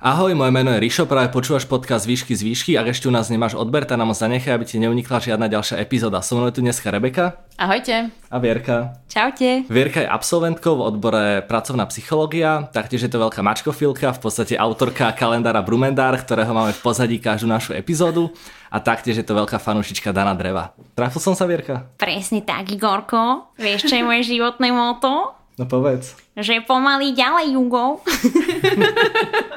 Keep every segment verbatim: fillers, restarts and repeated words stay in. Ahoj, moje meno je Rišo, práve počúvaš podcast Zvýšky z výšky. Ak ešte u nás nemáš odber, tá nám ho zanechaj, aby ti neunikla žiadna ďalšia epizóda. So mnou je tu dneska Rebeka. Ahojte. A Vierka. Čaute. Vierka je absolventkou v odbore pracovná psychológia, taktiež je to veľká mačkofilka, v podstate autorka kalendára Brumendar, ktorého máme v pozadí každú našu epizódu. A taktiež je to veľká fanúšička Dana Dreva. Trafil som sa, Vierka? Presne tak, Igorko. Vieš, čo je moje životné motto? No povedz. Že pomaly ďalej, Jugo.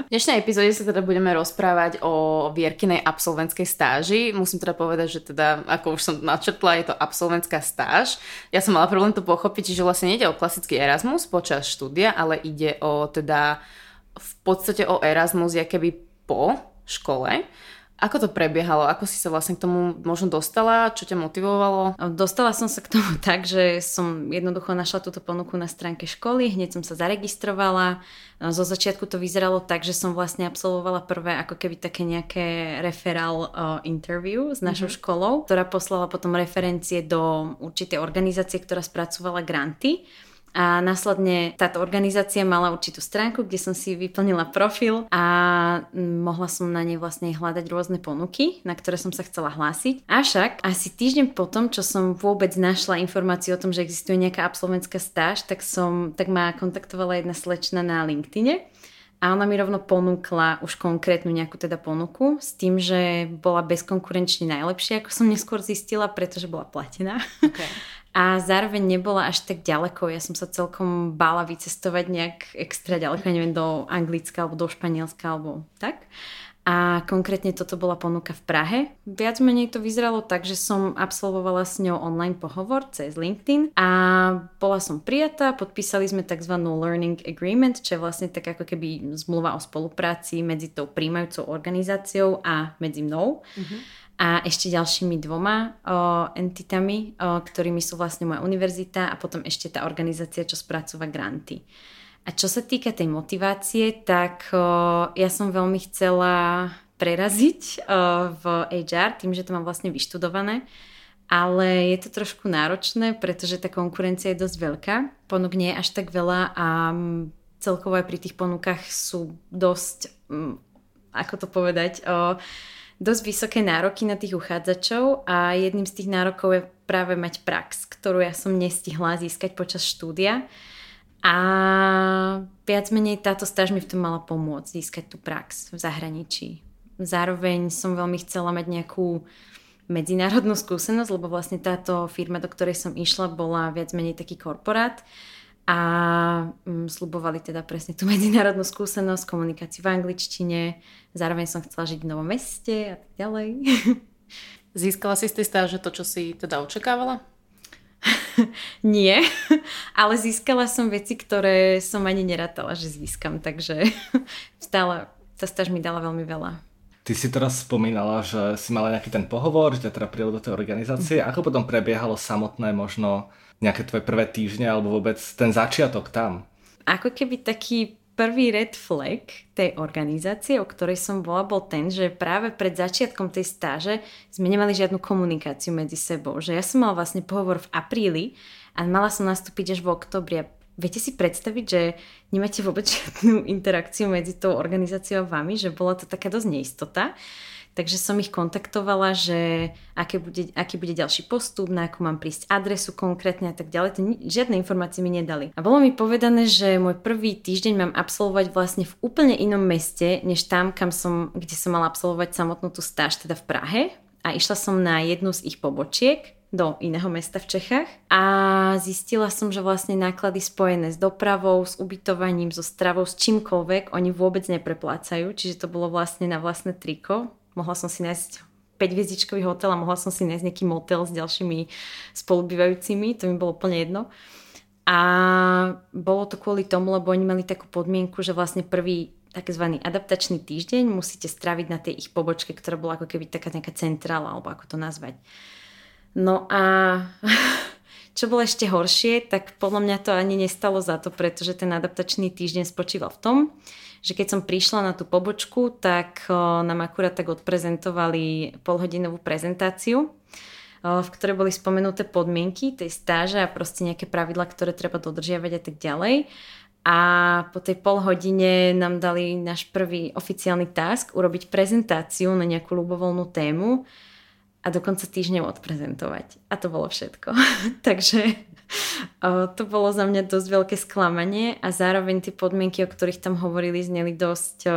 V dnešnej epizóde sa teda budeme rozprávať o Vierkinej absolventskej stáži. Musím teda povedať, že teda, ako už som načrtla, je to absolventská stáž. Ja som mala problém to pochopiť, čiže vlastne nejde o klasický Erasmus počas štúdia, ale ide o teda v podstate o Erasmus jakoby po škole. Ako to prebiehalo? Ako si sa vlastne k tomu možno dostala? Čo ťa motivovalo? Dostala som sa k tomu tak, že som jednoducho našla túto ponuku na stránke školy, hneď som sa zaregistrovala. Zo začiatku to vyzeralo tak, že som vlastne absolvovala prvé ako keby také nejaké referral interview s našou mm-hmm. školou, ktorá poslala potom referencie do určitej organizácie, ktorá spracovala granty. A následne táto organizácia mala určitú stránku, kde som si vyplnila profil a mohla som na nej vlastne hľadať rôzne ponuky, na ktoré som sa chcela hlásiť. Avšak asi týždeň potom, čo som vôbec našla informáciu o tom, že existuje nejaká absolventská stáž, tak som, tak ma kontaktovala jedna slečna na LinkedIne a ona mi rovno ponúkla už konkrétnu nejakú teda ponuku s tým, že bola bezkonkurenčne najlepšia, ako som neskôr zistila, pretože bola platená. Okay. A zároveň nebola až tak ďaleko. Ja som sa celkom bála vycestovať nejak extra ďaleko, neviem, do Anglicka alebo do Španielska alebo tak. A konkrétne toto bola ponuka v Prahe. Viac menej to vyzeralo tak, že som absolvovala s ňou online pohovor cez LinkedIn a bola som prijatá, podpísali sme tzv. Learning Agreement, čo je vlastne tak ako keby zmluva o spolupráci medzi tou prijímajúcou organizáciou a medzi mnou. Mm-hmm. A ešte ďalšími dvoma o, entitami, o, ktorými sú vlastne moja univerzita a potom ešte tá organizácia, čo spracúva granty. A čo sa týka tej motivácie, tak o, ja som veľmi chcela preraziť o, v há er tým, že to mám vlastne vyštudované. Ale je to trošku náročné, pretože tá konkurencia je dosť veľká. Ponúk nie je až tak veľa a celkovo aj pri tých ponukách sú dosť, ako to povedať... O, dosť vysoké nároky na tých uchádzačov a jedným z tých nárokov je práve mať prax, ktorú ja som nestihla získať počas štúdia a viac menej táto stáž mi v tom mala pomôcť získať tú prax v zahraničí. Zároveň som veľmi chcela mať nejakú medzinárodnú skúsenosť, lebo vlastne táto firma, do ktorej som išla, bola viac menej taký korporát a sľubovali teda presne tú medzinárodnú skúsenosť, komunikáciu v angličtine, zároveň som chcela žiť v novom meste a tak ďalej. Získala si z tej stáže to, čo si teda očakávala? Nie, ale získala som veci, ktoré som ani nerátala, že získam, takže stále tá stáž mi dala veľmi veľa. Ty si teraz spomínala, že si mala nejaký ten pohovor, že ťa teda prijalo do tej organizácie. Ako potom prebiehalo samotné možno nejaké tvoje prvé týždne alebo vôbec ten začiatok tam? Ako keby taký prvý red flag tej organizácie, o ktorej som bola, bol ten, že práve pred začiatkom tej stáže sme nemali žiadnu komunikáciu medzi sebou. Že ja som mala vlastne pohovor v apríli a mala som nastúpiť až v októbri. Viete si predstaviť, že nemáte vôbec žiadnu interakciu medzi tou organizáciou a vami, že bola to taká dosť neistota. Takže som ich kontaktovala, že aké bude, aký bude ďalší postup, na akú mám prísť adresu konkrétne a tak ďalej. Ni- žiadne informácie mi nedali. A bolo mi povedané, že môj prvý týždeň mám absolvovať vlastne v úplne inom meste, než tam, kam som, kde som mala absolvovať samotnú tú stáž, teda v Prahe. A išla som na jednu z ich pobočiek do iného mesta v Čechách a zistila som, že vlastne náklady spojené s dopravou, s ubytovaním, so stravou, s čímkoľvek oni vôbec nepreplácajú, čiže to bolo vlastne na vlastné triko. Mohla som si nájsť päťhviezdičkový hotel a mohla som si nájsť nejaký motel s ďalšími spolubývajúcimi, to mi bolo úplne jedno. A bolo to kvôli tomu, lebo oni mali takú podmienku, že vlastne prvý takzvaný adaptačný týždeň musíte stráviť na tej ich pobočke, ktorá bola ako keby taká nejaká centrála, alebo ako to nazvať. No a čo bolo ešte horšie, tak podľa mňa to ani nestalo za to, pretože ten adaptačný týždeň spočíval v tom, že keď som prišla na tú pobočku, tak nám akurát tak odprezentovali polhodinovú prezentáciu, v ktorej boli spomenuté podmienky tej stáže a proste nejaké pravidlá, ktoré treba dodržiavať a tak ďalej. A po tej pol hodine nám dali náš prvý oficiálny task urobiť prezentáciu na nejakú ľubovoľnú tému a do konca týždňa odprezentovať. A to bolo všetko. Takže o, to bolo za mňa dosť veľké sklamanie a zároveň tie podmienky, o ktorých tam hovorili, zneli dosť o,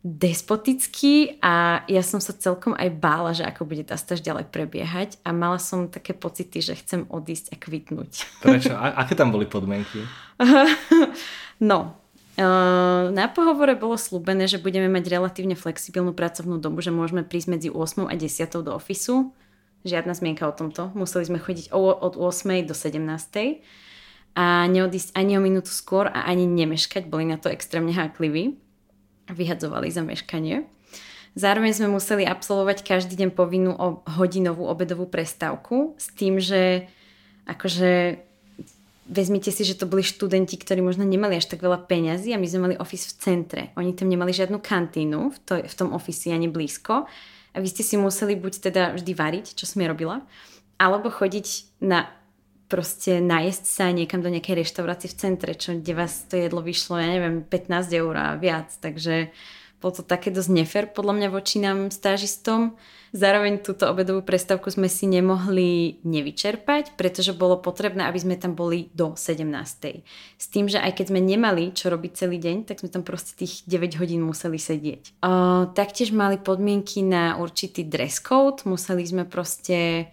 despoticky a ja som sa celkom aj bála, že ako bude tá stáž ďalej prebiehať a mala som také pocity, že chcem odísť a kvitnúť. Prečo? A- aké tam boli podmienky? No, na pohovore bolo slúbené, že budeme mať relatívne flexibilnú pracovnú dobu, že môžeme prísť medzi ôsmou a desiatou do ofisu. Žiadna zmienka o tomto. Museli sme chodiť od ôsmej do sedemnástej a neodísť ani o minútu skôr a ani nemeškať. Boli na to extrémne hákliví. Vyhadzovali za meškanie. Zároveň sme museli absolvovať každý deň povinnú hodinovú obedovú prestávku s tým, že akože vezmite si, že to boli študenti, ktorí možno nemali až tak veľa peňazí a my sme mali office v centre. Oni tam nemali žiadnu kantínu v, to, v tom office ani blízko a vy ste si museli buď teda vždy variť, čo som ja robila, alebo chodiť na proste najesť sa niekam do nejakej reštaurácie v centre, čo kde vás to jedlo vyšlo, ja neviem, pätnásť eur a viac. Takže bolo to také dosť nefér podľa mňa voči nám stážistom. Zároveň túto obedovú prestávku sme si nemohli nevyčerpať, pretože bolo potrebné, aby sme tam boli do sedemnástej. S tým, že aj keď sme nemali čo robiť celý deň, tak sme tam proste tých deväť hodín museli sedieť. O, taktiež mali podmienky na určitý dress code, museli sme proste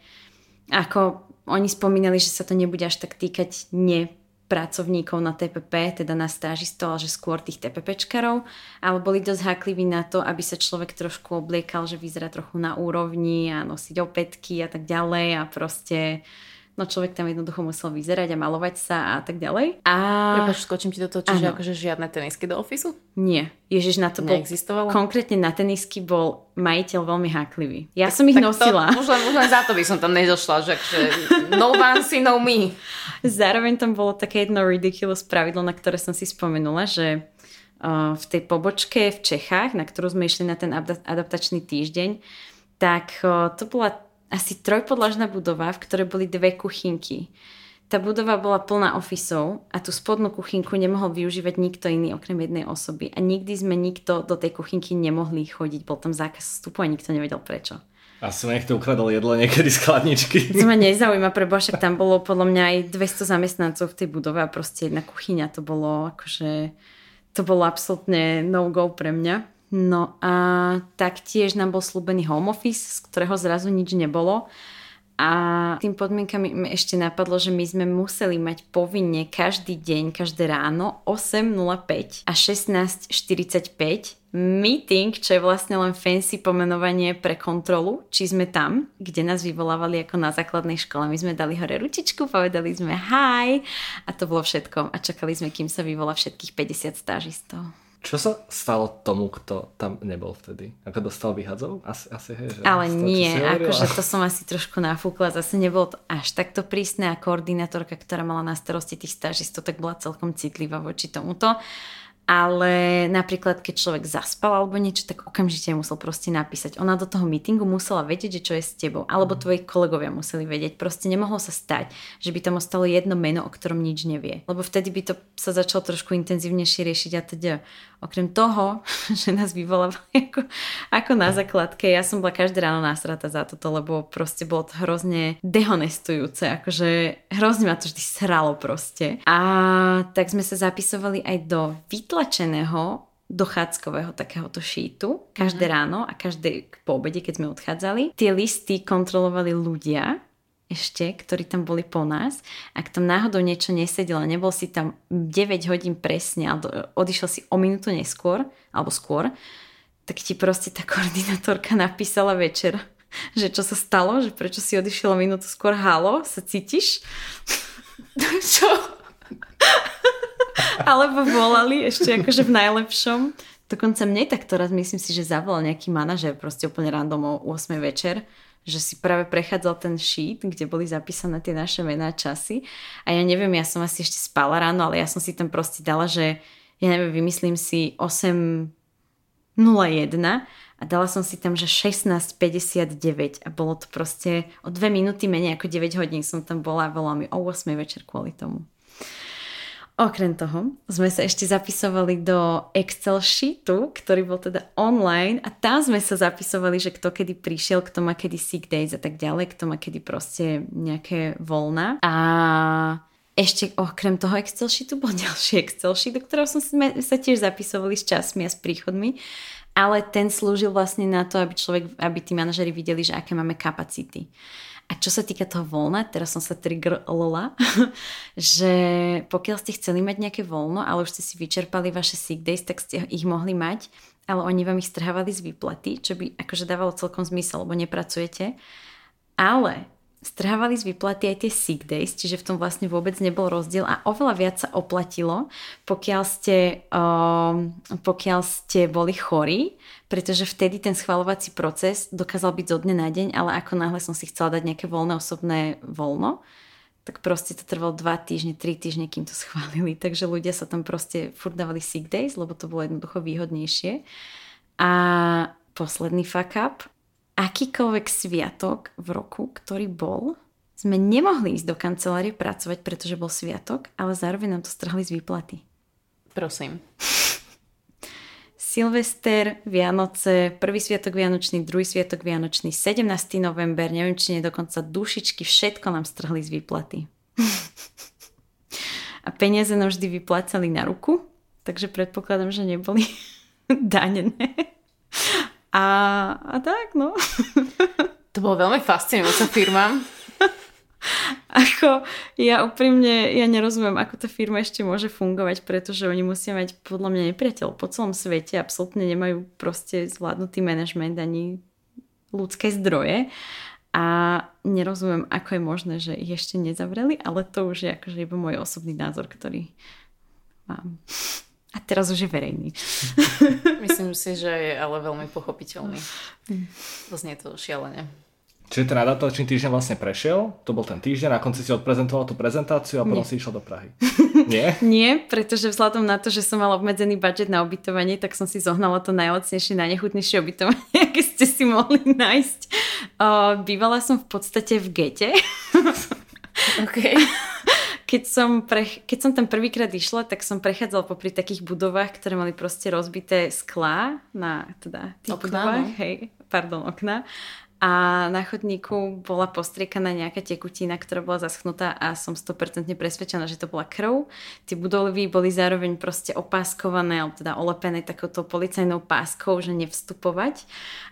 ako... Oni spomínali, že sa to nebude až tak týkať nepracovníkov na té pé pé, teda na stážistov, ale že skôr tých té pé péčkarov, ale boli dosť hákliví na to, aby sa človek trošku obliekal, že vyzerá trochu na úrovni a nosiť opätky a tak ďalej a proste, no človek tam jednoducho musel vyzerať a malovať sa a tak ďalej. A... Prepač, skočím ti do toho, čiže ano. Akože žiadne tenisky do ofisu? Nie. Ježiš, na to bol, konkrétne na tenisky bol majiteľ veľmi háklivý. Ja tak, som ich nosila. To, už, len, už len za to by som tam nedošla, že no one see, no me. Zároveň tam bolo také jedno ridiculous pravidlo, na ktoré som si spomenula, že uh, v tej pobočke v Čechách, na ktorú sme išli na ten adaptačný týždeň, tak uh, to bola asi trojpodlažná budova, v ktorej boli dve kuchynky. Tá budova bola plná ofisov a tú spodnú kuchynku nemohol využívať nikto iný okrem jednej osoby. A nikdy sme nikto do tej kuchynky nemohli chodiť. Bol tam zákaz vstupu a nikto nevedel prečo. Asi niekto ukradol jedlo niekedy z chladničky. To ma nezaujíma, preboha, však tam bolo podľa mňa aj dvesto zamestnancov v tej budove a proste jedna kuchyňa. To bolo akože... To bolo absolútne no-go pre mňa. No a taktiež nám bol slúbený home office, z ktorého zrazu nič nebolo. A tým podmienkami mi ešte napadlo, že my sme museli mať povinne každý deň, každé ráno osem nula päť a šestnásť štyridsaťpäť meeting, čo je vlastne len fancy pomenovanie pre kontrolu, či sme tam, kde nás vyvolávali ako na základnej škole. My sme dali hore ručičku, povedali sme hi a to bolo všetko. A čakali sme, kým sa vyvolá všetkých päťdesiat stážistov. Čo sa stalo tomu, kto tam nebol vtedy? Ako dostal vyhadzov? Asi, asi hej, že? Ale stalo, nie, akože to som asi trošku nafúkla. Zase nebolo to až takto prísne a koordinátorka, ktorá mala na starosti tých stážistov, tak bola celkom citlivá voči tomuto. Ale napríklad, keď človek zaspal alebo niečo, tak okamžite musel proste napísať. Ona do toho meetingu musela vedieť, že čo je s tebou. Alebo tvoji kolegovia museli vedieť. Proste nemohlo sa stať, že by tam ostalo jedno meno, o ktorom nič nevie. Lebo vtedy by to sa začalo trošku intenzívnejšie riešiť a teda... Okrem toho, že nás vyvolávali ako, ako na základke, ja som bola každé ráno nasrata za toto, lebo proste bolo to hrozne dehonestujúce, akože hrozne ma to vždy sralo proste. A tak sme sa zapisovali aj do vytlačeného dochádzkového takéhoto šítu každé ráno a každé po obede, keď sme odchádzali. Tie listy kontrolovali ľudia ešte, ktorí tam boli po nás. Ak tam náhodou niečo nesedela, nebol si tam deväť hodín presne, ale odišiel si o minútu neskôr, alebo skôr, tak ti proste tá koordinátorka napísala večer, že čo sa stalo, že prečo si odišiel o minútu skôr, halo, sa cítiš? Čo? Alebo volali ešte akože v najlepšom. Dokonca mne tak teraz myslím si, že zavolal nejaký manažer proste úplne randomov o ôsmej večer, že si práve prechádzal ten sheet, kde boli zapísané tie naše mená časy a ja neviem, ja som asi ešte spala ráno, ale ja som si tam proste dala, že ja neviem, vymyslím si osem nula jeden a dala som si tam, že šestnásť päťdesiatdeväť a bolo to proste o dve minúty menej ako deväť hodín som tam bola a volala mi o ôsmej večer kvôli tomu. Okrem toho sme sa ešte zapisovali do Excel sheetu, ktorý bol teda online, a tam sme sa zapisovali, že kto kedy prišiel, kto má kedy sick days a tak ďalej, kto má kedy proste nejaké voľna. A ešte okrem toho Excel sheetu bol ďalší Excel sheet, do ktorého sme sa tiež zapisovali s časmi a s príchodmi, ale ten slúžil vlastne na to, aby človek, aby tí manažeri videli, že aké máme kapacity. A čo sa týka toho voľna, teraz som sa triggerla, že pokiaľ ste chceli mať nejaké voľno, ale už ste si vyčerpali vaše sick days, tak ste ich mohli mať, ale oni vám ich strhávali z výplaty, čo by akože dávalo celkom zmysel, lebo nepracujete. Ale strhávali z výplaty aj tie sick days, čiže v tom vlastne vôbec nebol rozdiel a oveľa viac sa oplatilo, pokiaľ ste, um, pokiaľ ste boli chorí, pretože vtedy ten schvaľovací proces dokázal byť zo dne na deň, ale ako náhle som si chcela dať nejaké voľné osobné voľno, tak proste to trvalo dva týždne, tri týždne, kým to schválili. Takže ľudia sa tam proste furt dávali sick days, lebo to bolo jednoducho výhodnejšie. A posledný fuck up. Akýkoľvek sviatok v roku, ktorý bol, sme nemohli ísť do kancelárie pracovať, pretože bol sviatok, ale zároveň nám to strhli z výplaty. Prosím. Silvester, Vianoce, prvý sviatok Vianočný, druhý sviatok Vianočný, sedemnásteho november, neviem či nie, dokonca dušičky, všetko nám strhli z výplaty. A peniaze nám vždy vyplácali na ruku, takže predpokladám, že neboli danené. A, a tak, no. To bolo veľmi fascinujúce firmám. Ako, ja úprimne, ja nerozumiem, ako tá firma ešte môže fungovať, pretože oni musia mať podľa mňa nepriateľov po celom svete, absolútne nemajú proste zvládnutý manažment ani ľudské zdroje a nerozumiem, ako je možné, že ich ešte nezavreli, ale to už je akože iba môj osobný názor, ktorý mám. A teraz už je verejný. Myslím si, že je ale veľmi pochopiteľný. Znie to šialene. Čiže ten adaptačný týždeň vlastne prešiel, to bol ten týždeň, na konci si odprezentoval tú prezentáciu a potom si išla do Prahy. Nie? Nie, pretože vzhľadom na to, že som mala obmedzený budžet na ubytovanie, tak som si zohnala to najlacnejšie, najnechutnejšie ubytovanie, aké ste si mohli nájsť. Uh, bývala som v podstate v gete. OK. Keď som, pre, keď som tam prvýkrát išla, tak som prechádzala popri takých budovách, ktoré mali proste rozbité sklá na teda tých budovách, hej, pardon, okna. A na chodníku bola postriekaná nejaká tekutina, ktorá bola zaschnutá a som sto percent presvedčená, že to bola krv. Tie budovy boli zároveň proste opáskované, alebo teda olepené takouto policajnou páskou, že nevstupovať.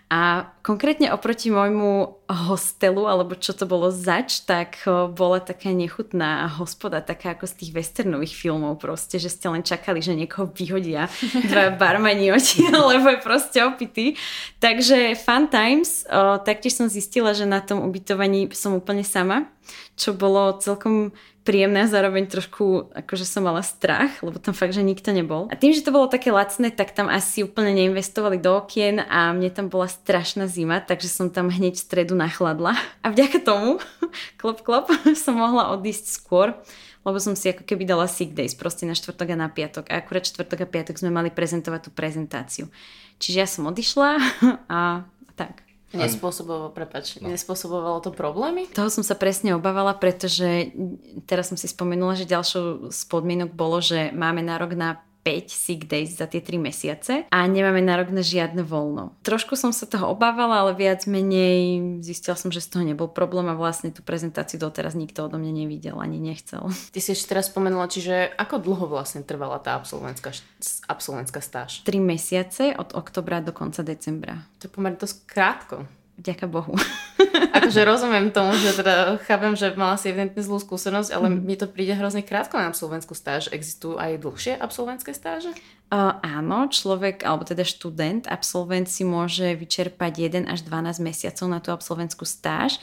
A konkrétne oproti môjmu hostelu, alebo čo to bolo zač, tak bola taká nechutná hospoda, taká ako z tých westernových filmov proste, že ste len čakali, že niekoho vyhodia dva barmani oti, lebo je proste opitý. Takže fun times. O, taktiež som zistila, že na tom ubytovaní som úplne sama, čo bolo celkom príjemné, zároveň trošku akože som mala strach, lebo tam fakt, že nikto nebol. A tým, že to bolo také lacné, tak tam asi úplne neinvestovali do okien a mne tam bola strašná zima, takže som tam hneď v stredu nachladla. A vďaka tomu, klop, klop, som mohla odísť skôr, lebo som si ako keby dala sick days proste na štvrtok a na piatok. A akurát štvrtok a piatok sme mali prezentovať tú prezentáciu. Čiže ja som odišla a tak. Nespôsobovalo, prepáč, no. nespôsobovalo to problémy? Toho som sa presne obávala, pretože teraz som si spomenula, že ďalšou z podmienok bolo, že máme nárok na päť sick days za tie tri mesiace a nemáme nárok na žiadne voľno. Trošku som sa toho obávala, ale viac menej zistila som, že z toho nebol problém a vlastne tú prezentáciu doteraz nikto odo mňa nevidel ani nechcel. Ty si ešte teraz spomenula, čiže ako dlho vlastne trvala tá absolventská, absolventská stáž? tri mesiace od oktobra do konca decembra. To je pomerne dosť krátko. Vďaka Bohu. Akože rozumiem tomu, že teda chápem, že mala si evidentne zlú skúsenosť, ale mm. mi to príde hrozne krátko na absolventskú stáž. Existujú aj dlhšie absolventské stáže? Uh, áno, človek, alebo teda študent, absolvent si môže vyčerpať jeden až dvanásť mesiacov na tú absolventskú stáž,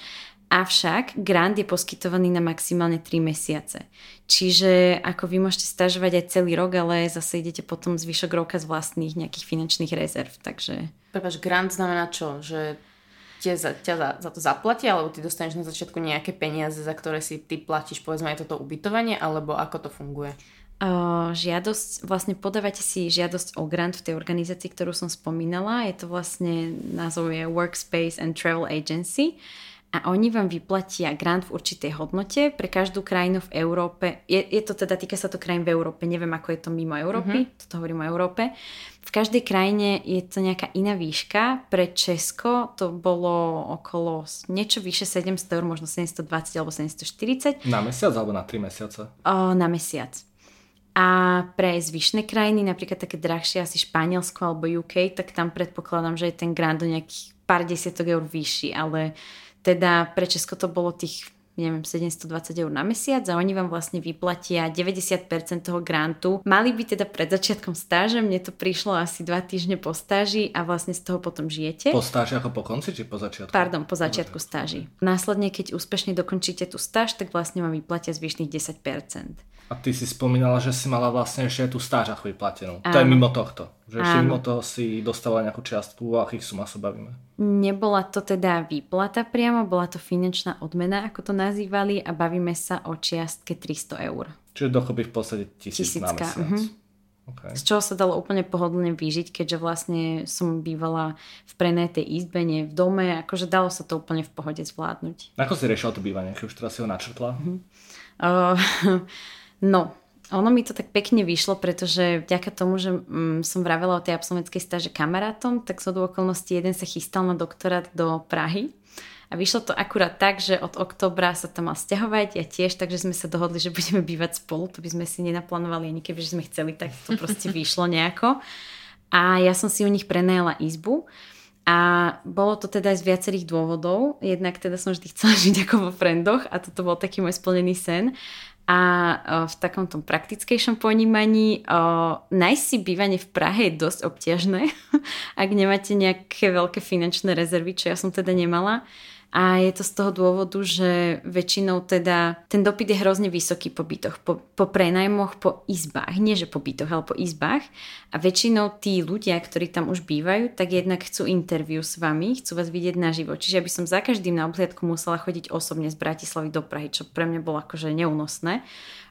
avšak grant je poskytovaný na maximálne tri mesiace. Čiže ako vy môžete stážovať aj celý rok, ale zase idete potom zvyšok roka z vlastných nejakých finančných rezerv, takže... Prepáč, grant znamená čo? Že... Za, ťa za, za to zaplatia, alebo ty dostaneš na začiatku nejaké peniaze, za ktoré si ty platíš, povedzme, aj toto ubytovanie, alebo ako to funguje? Uh, žiadosť, vlastne podávate si žiadosť o grant v tej organizácii, ktorú som spomínala. Je to vlastne, názov je Workspace and Travel Agency a oni vám vyplatia grant v určitej hodnote pre každú krajinu v Európe. Je, je to teda, týka sa to krajín v Európe, neviem, ako je to mimo Európy, mm-hmm. Toto hovorím o Európe. V každej krajine je to nejaká iná výška, pre Česko to bolo okolo niečo vyše sedemsto eur, možno sedemstodvadsať alebo sedemstoštyridsať. Na mesiac alebo na tri mesiace? O, na mesiac. A pre zvyšné krajiny, napríklad také drahšie asi Španielsko alebo ú ká, tak tam predpokladám, že je ten grant do nejakých pár desiatok eur vyšší, ale teda pre Česko to bolo tých, neviem, sedemstodvadsať eur na mesiac a oni vám vlastne vyplatia deväťdesiat percent toho grantu. Mali by teda pred začiatkom stáže, mne to prišlo asi dva týždne po stáži a vlastne z toho potom žijete. Po stáži ako po konci, či po začiatku? Pardon, po začiatku stáži. Následne, keď úspešne dokončíte tú stáž, tak vlastne vám vyplatia zvyšných desať percent. A ty si spomínala, že si mala vlastne ešte tú stáž ako vyplatenú. To je mimo tohto. Že ešte mimo toho si dostala nejakú čiastku, o akých sumách sa bavíme? Nebola to teda výplata priamo, bola to finančná odmena, ako to nazývali, a bavíme sa o čiastke tristo eur. Čiže dokopy v podstate tisíc na mesiac. Mm-hmm. Okay. Z čoho sa dalo úplne pohodlne vyžiť, keďže vlastne som bývala v prenajatej izbe, nie v dome, akože dalo sa to úplne v pohode zvládnuť. Ako si riešila to bývanie, keď už teraz si ho načrtla? Mm-hmm. Uh, No, ono mi to tak pekne vyšlo, pretože vďaka tomu, že mm, som vravela o tej absolventskej stáže kamarátom, tak zhodou okolností jeden sa chystal na doktorát do Prahy. A vyšlo to akurát tak, že od októbra sa tam mal sťahovať, ja tiež, takže sme sa dohodli, že budeme bývať spolu. To by sme si nenaplánovali ani keby, že sme chceli, tak to proste vyšlo nejako. A ja som si u nich prenajala izbu. A bolo to teda z viacerých dôvodov. Jednak teda som vždy chcela žiť ako vo frendoch a toto bol taký môj splnený sen. A v takom tom praktickejšom ponímaní nájsť si bývanie v Prahe je dosť obťažné, ak nemáte nejaké veľké finančné rezervy, čo ja som teda nemala. A je to z toho dôvodu, že väčšinou teda ten dopyt je hrozne vysoký po bytoch, po, po prenajmoch, po izbách, nie že po bytoch, ale po izbách. A väčšinou tí ľudia, ktorí tam už bývajú, tak jednak chcú interview s vami, chcú vás vidieť naživo. Čiže by som za každým na obhliadku musela chodiť osobne z Bratislavy do Prahy, čo pre mňa bolo akože neúnosné,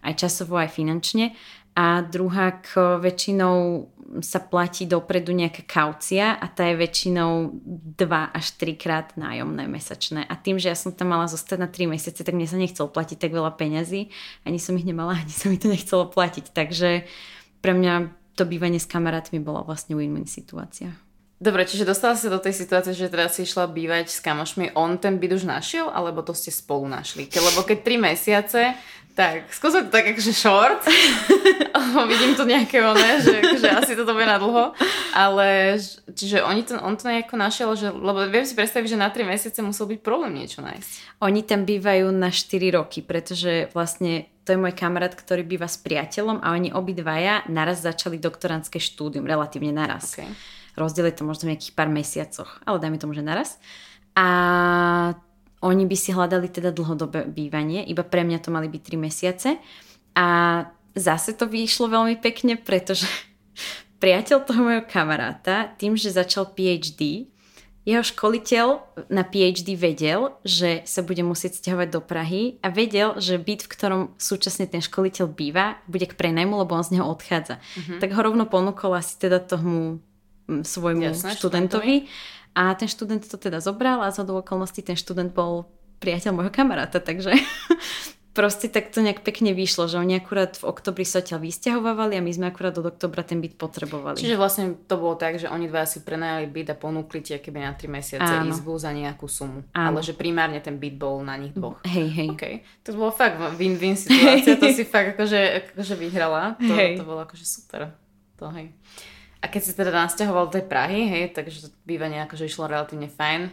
aj časovo, aj finančne. A druhá, väčšinou sa platí dopredu nejaká kaucia a tá je väčšinou dva až tri krát nájomné mesačné. A tým, že ja som tam mala zostať na tri mesiace, tak mne sa nechcelo platiť tak veľa peňazí. Ani som ich nemala, ani sa mi to nechcelo platiť. Takže pre mňa to bývanie s kamarátmi bola vlastne win-win situácia. Dobre, čiže dostala sa do tej situácie, že teraz si išla bývať s kamošmi, on ten byt už našiel, alebo to ste spolu našli? Ke, lebo keď tri mesiace, tak skúsa to tak akože short. Vidím tu nejaké oné, že, že asi to bude na dlho. Ale čiže oni ten, on to nejako našiel, že, lebo viem si predstaviť, že na tri mesiace musel byť problém niečo nájsť. Oni tam bývajú na štyri roky, pretože vlastne to je môj kamarát, ktorý býva s priateľom a oni obidvaja naraz začali doktorantské štúdium, relatívne naraz. Okay. Rozdiel je to možno v nejakých pár mesiacoch, ale dajme tomu, že naraz. A oni by si hľadali teda dlhodobé bývanie, iba pre mňa to mali byť tri mesiace. A zase to vyšlo veľmi pekne, pretože priateľ toho mojho kamaráta, tým, že začal PhD, jeho školiteľ na PhD vedel, že sa bude musieť sťahovať do Prahy a vedel, že byt, v ktorom súčasne ten školiteľ býva, bude k prenajmu, lebo on z neho odchádza. Mm-hmm. Tak ho rovno ponúkol asi teda tomu svojmu Jasne, študentovi. študentovi a ten študent to teda zobral a zhodou okolností ten študent bol priateľ môjho kamaráta, takže proste tak to nejak pekne vyšlo, že oni akurát v oktobri sa odtiaľ vysťahovávali a my sme akurát od oktobra ten byt potrebovali. Čiže vlastne to bolo tak, že oni dva si prenajali byt a ponúkli tie keby na tri mesiace Áno. izbu za nejakú sumu. Áno. Ale že primárne ten byt bol na nich dvoch. Hej, hej. Okay. To bolo fakt win-win situácia, to si fakt akože, akože vyhrala. To, to bolo akože super. To hej. A keď si teda nasťahoval do tej Prahy, hej, takže to bývanie akože išlo relatívne fajn.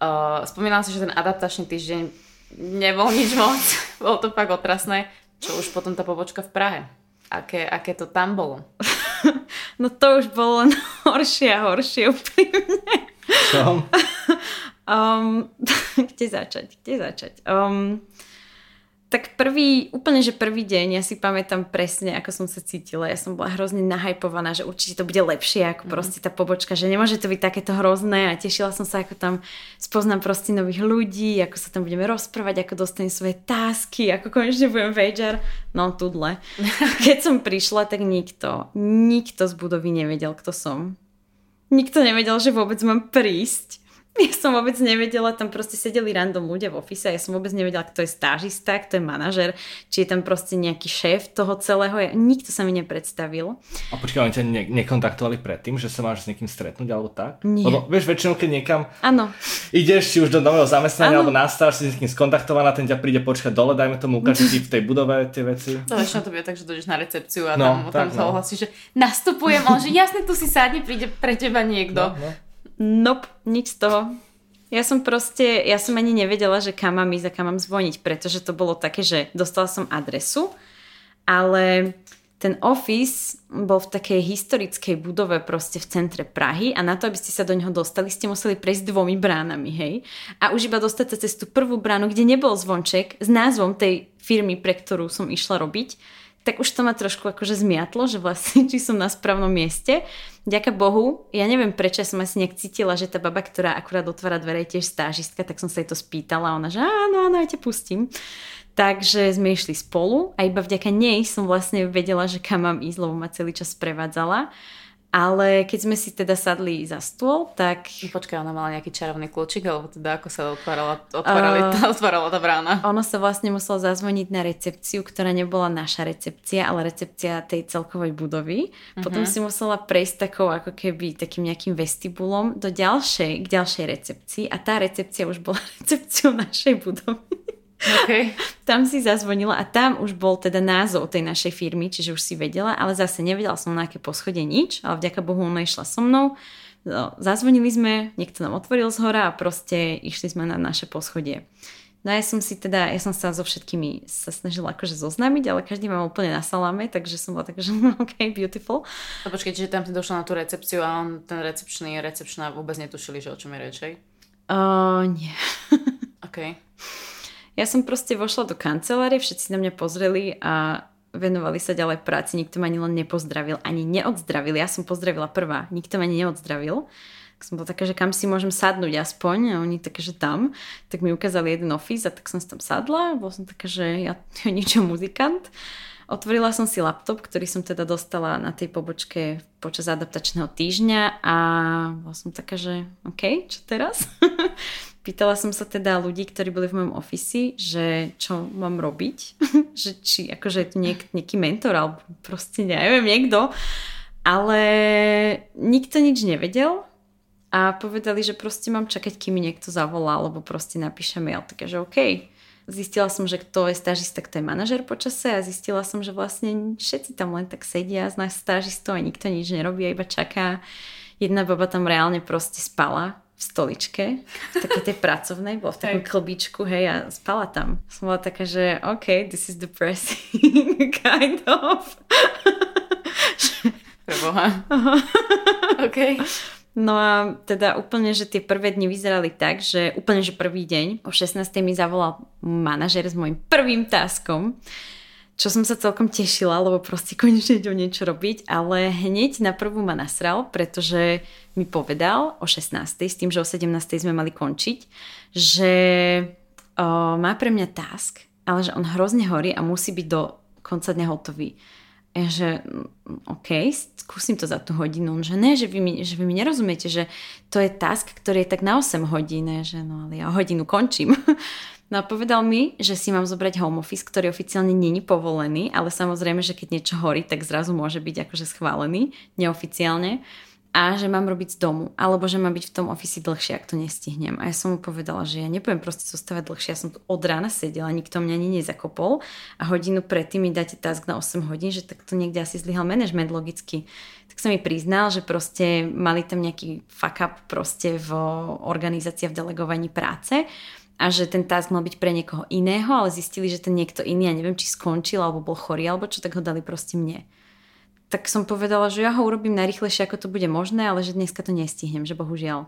Uh, spomínala si, že ten adaptačný týždeň nebol nič moc. Bolo to fakt otrasné. Čo už potom tá pobočka v Prahe? Aké, aké to tam bolo? No to už bolo len horšie a horšie úplne. Čo? Um, kde začať? Kde začať? Um, Tak prvý, úplne že prvý deň, ja si pamätám presne, ako som sa cítila. Ja som bola hrozne nahajpovaná, že určite to bude lepšie ako mm. proste tá pobočka, že nemôže to byť takéto hrozné a tešila som sa, ako tam spoznám proste nových ľudí, ako sa tam budeme rozprávať, ako dostanem svoje tásky, ako konečne budem večer. No, tudle. Keď som prišla, tak nikto, nikto z budovy nevedel, kto som. Nikto nevedel, že vôbec mám prísť. Ja som vôbec nevedela, tam proste sedeli random ľudia v office a ja som vôbec nevedela, kto je stážista, kto je manažer, či je tam proste nejaký šéf toho celého. Ja, nikto sa mi nepredstavil. A počkaj, oni ťa ne- nekontaktovali predtým, že sa máš s niekým stretnúť alebo tak? Nie. Lebo vieš, väčšinou keď niekam ano. ideš, či už do nového zamestnania ano. alebo na stáž, si s niekým skontaktovaná, ten ťa príde počkať dole, dajme tomu, ukáže ti v tej budove tie veci. No ešte to bude tak, že dojdeš na recepciu a no, tam, tam sa no. ohlasíš, že nastupujem, ale že jasne tu si sadne, príde pre teba niekto. No, no. Nope, nič z toho. Ja som proste, ja som ani nevedela, že kam mám ísť a kam mám zvoniť, pretože to bolo také, že dostala som adresu, ale ten office bol v takej historickej budove proste v centre Prahy a na to, aby ste sa do neho dostali, ste museli prejsť dvomi bránami, hej. A už iba dostať sa cez tú prvú bránu, kde nebol zvonček s názvom tej firmy, pre ktorú som išla robiť, tak už to ma trošku akože zmiatlo, že vlastne, či som na správnom mieste. Ďaká Bohu, ja neviem prečo, som asi nejak cítila, že tá baba, ktorá akurát otvára dvere, je tiež stážistka, tak som sa jej to spýtala a ona, že áno, áno, ja ťa pustím. Takže sme išli spolu a iba vďaka nej som vlastne vedela, že kam mám ísť, lebo ma celý čas prevádzala. Ale keď sme si teda sadli za stôl, tak... Počkaj, ona mala nejaký čarovný kľúčik, alebo teda ako sa otvárala, otvárala, uh, otvárala tá brána? Ono sa vlastne muselo zazvoniť na recepciu, ktorá nebola naša recepcia, ale recepcia tej celkovej budovy. Uh-huh. Potom si musela prejsť takou ako keby takým nejakým vestibulom do ďalšej, k ďalšej recepcii a tá recepcia už bola recepciou našej budovy. Okay. Tam si zazvonila a tam už bol teda názov tej našej firmy, čiže už si vedela, ale zase nevedela som na aké poschodie nič, ale vďaka Bohu ona išla so mnou, zazvonili sme, niekto nám otvoril zhora a proste išli sme na naše poschodie. No ja som si teda, ja som sa so všetkými sa snažila akože zoznámiť, ale každý ma úplne na saláme, takže som bola tak, že ok, beautiful. A počkej, čiže tam si došla na tú recepciu a on, ten recepčný, recepčná vôbec netušili, že o čom je reč, hej? Uh, nie. Ok. Ja som proste vošla do kancelárie, všetci na mňa pozreli a venovali sa ďalej práci. Nikto ma ani len nepozdravil, ani neodzdravil. Ja som pozdravila prvá, nikto ma ani neodzdravil. Tak som bola taká, že kam si môžem sadnúť aspoň a oni také, že tam. Tak mi ukázali jeden office a tak som si tam sadla. Bola som taká, že ja, ja niečo muzikant. Otvorila som si laptop, ktorý som teda dostala na tej pobočke počas adaptačného týždňa a bola som taká, že OK, čo teraz? Pýtala som sa teda ľudí, ktorí boli v mojom ofisi, že čo mám robiť, že či akože je tu niek- nejaký mentor alebo proste neviem, niekto, ale nikto nič nevedel a povedali, že proste mám čakať, kým mi niekto zavolá alebo proste napíše mail, takže OK. Zistila som, že kto je stážista, kto je manažer počase a zistila som, že vlastne všetci tam len tak sedia z nás stážistov a nikto nič nerobí, iba čaká. Jedna baba tam reálne proste spala v stoličke, v takej tej pracovnej, bola v takom klbíčku, hej, a spala tam. Som bola taká, že OK, this is depressing, kind of. Preboha. OK. No a teda úplne, že tie prvé dni vyzerali tak, že úplne, že prvý deň o šestnástej mi zavolal manažer s môjim prvým taskom, čo som sa celkom tešila, lebo proste konečne idem niečo robiť, ale hneď na prvú ma nasral, pretože mi povedal o šestnástej s tým, že o sedemnástej sme mali končiť, že o, má pre mňa task, ale že on hrozne horí a musí byť do konca dňa hotový. A ja, že OK, skúsim to za tú hodinu. On, že ne, že vy, mi, že vy mi nerozumiete, že to je task, ktorý je tak na osem hodín, že no ale ja hodinu končím. No a povedal mi, že si mám zobrať home office, ktorý oficiálne nie je povolený, ale samozrejme, že keď niečo horí, tak zrazu môže byť akože schválený, neoficiálne. A že mám robiť z domu, alebo že mám byť v tom office dlhšie, ak to nestihnem. A ja som mu povedala, že ja nebudem proste zostávať dlhšie, ja som tu od rána sedela, nikto mňa ani nezakopol a hodinu predtým mi dáte task na osem hodín, že tak to niekde asi zlyhal management logicky. Tak sa mi priznal, že proste mali tam nejaký fuck up proste v organizácii v delegovaní práce. A že ten task mal byť pre niekoho iného, ale zistili, že ten niekto iný, ja neviem, či skončil, alebo bol chorý, alebo čo, tak ho dali proste mne. Tak som povedala, že ja ho urobím najrýchlejšie, ako to bude možné, ale že dneska to nestihnem, že bohužiaľ.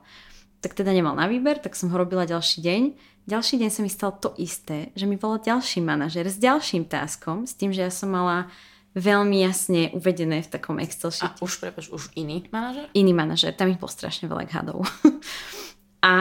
Tak teda nemal na výber, tak som ho robila ďalší deň. Ďalší deň sa mi stalo to isté, že mi volal ďalší manažer s ďalším taskom, s tým, že ja som mala veľmi jasne uvedené v takom Excel sheete. A už, prepáč, už iný manažer? Iný manažer, tam ich bol strašne veľa hadov. A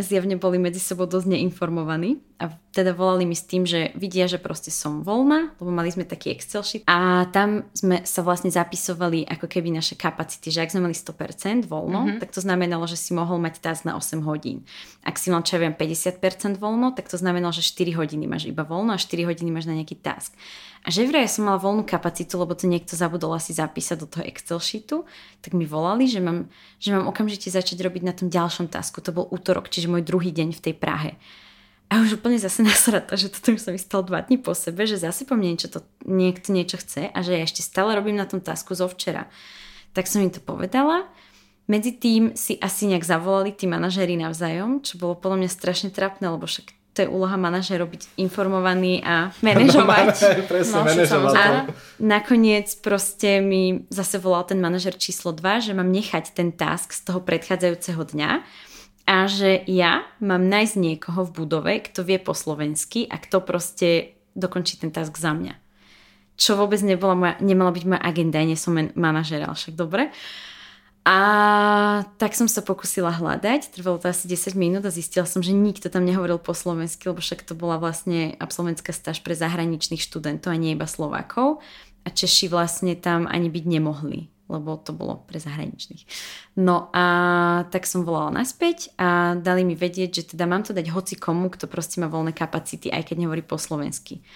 zjavne boli medzi sebou dosť neinformovaní a teda volali mi s tým, že vidia, že proste som voľná, lebo mali sme taký Excel sheet a tam sme sa vlastne zapisovali ako keby naše kapacity, že ak sme mali sto percent voľno, mm-hmm. tak to znamenalo, že si mohol mať task na osem hodín. Ak si mal, čo ja viem, päťdesiat percent voľno, tak to znamenalo, že štyri hodiny máš iba voľno a štyri hodiny máš na nejaký task. A že vraj ja som mala voľnú kapacitu, lebo to niekto zabudol asi zapísať do toho Excel sheetu, tak mi volali, že mám, že mám okamžite začať robiť na tom ďalšom tasku. To bol útorok, čiže môj druhý deň v tej Prahe. A už úplne zase nasrata, že toto už som vystal dva dní po sebe, že zase po mne niečo to, niekto niečo chce a že ja ešte stále robím na tom tasku zo včera. Tak som im to povedala. Medzi tým si asi nejak zavolali tí manažéri navzájom, čo bolo podľa mňa strašne trápne, lebo však to je úloha manažera byť informovaný a manažovať. No, presne, manažovať. A nakoniec proste mi zase volal ten manažer číslo dva, že mám nechať ten task z toho predchádzajúceho dňa a že ja mám nájsť niekoho v budove, kto vie po slovensky a kto proste dokončí ten task za mňa. Čo vôbec nebola moja, nemala byť moja agenda, ja nie som manažer, ale však dobre. A tak som sa pokúsila hľadať, trvalo to asi desať minút a zistila som, že nikto tam nehovoril po slovensky, lebo však to bola vlastne absolventská stáž pre zahraničných študentov a nie iba Slovákov a Češi vlastne tam ani byť nemohli, lebo to bolo pre zahraničných. No a tak som volala naspäť a dali mi vedieť, že teda mám to dať hoci komu, kto proste má voľné kapacity, aj keď nehovorí po slovensky.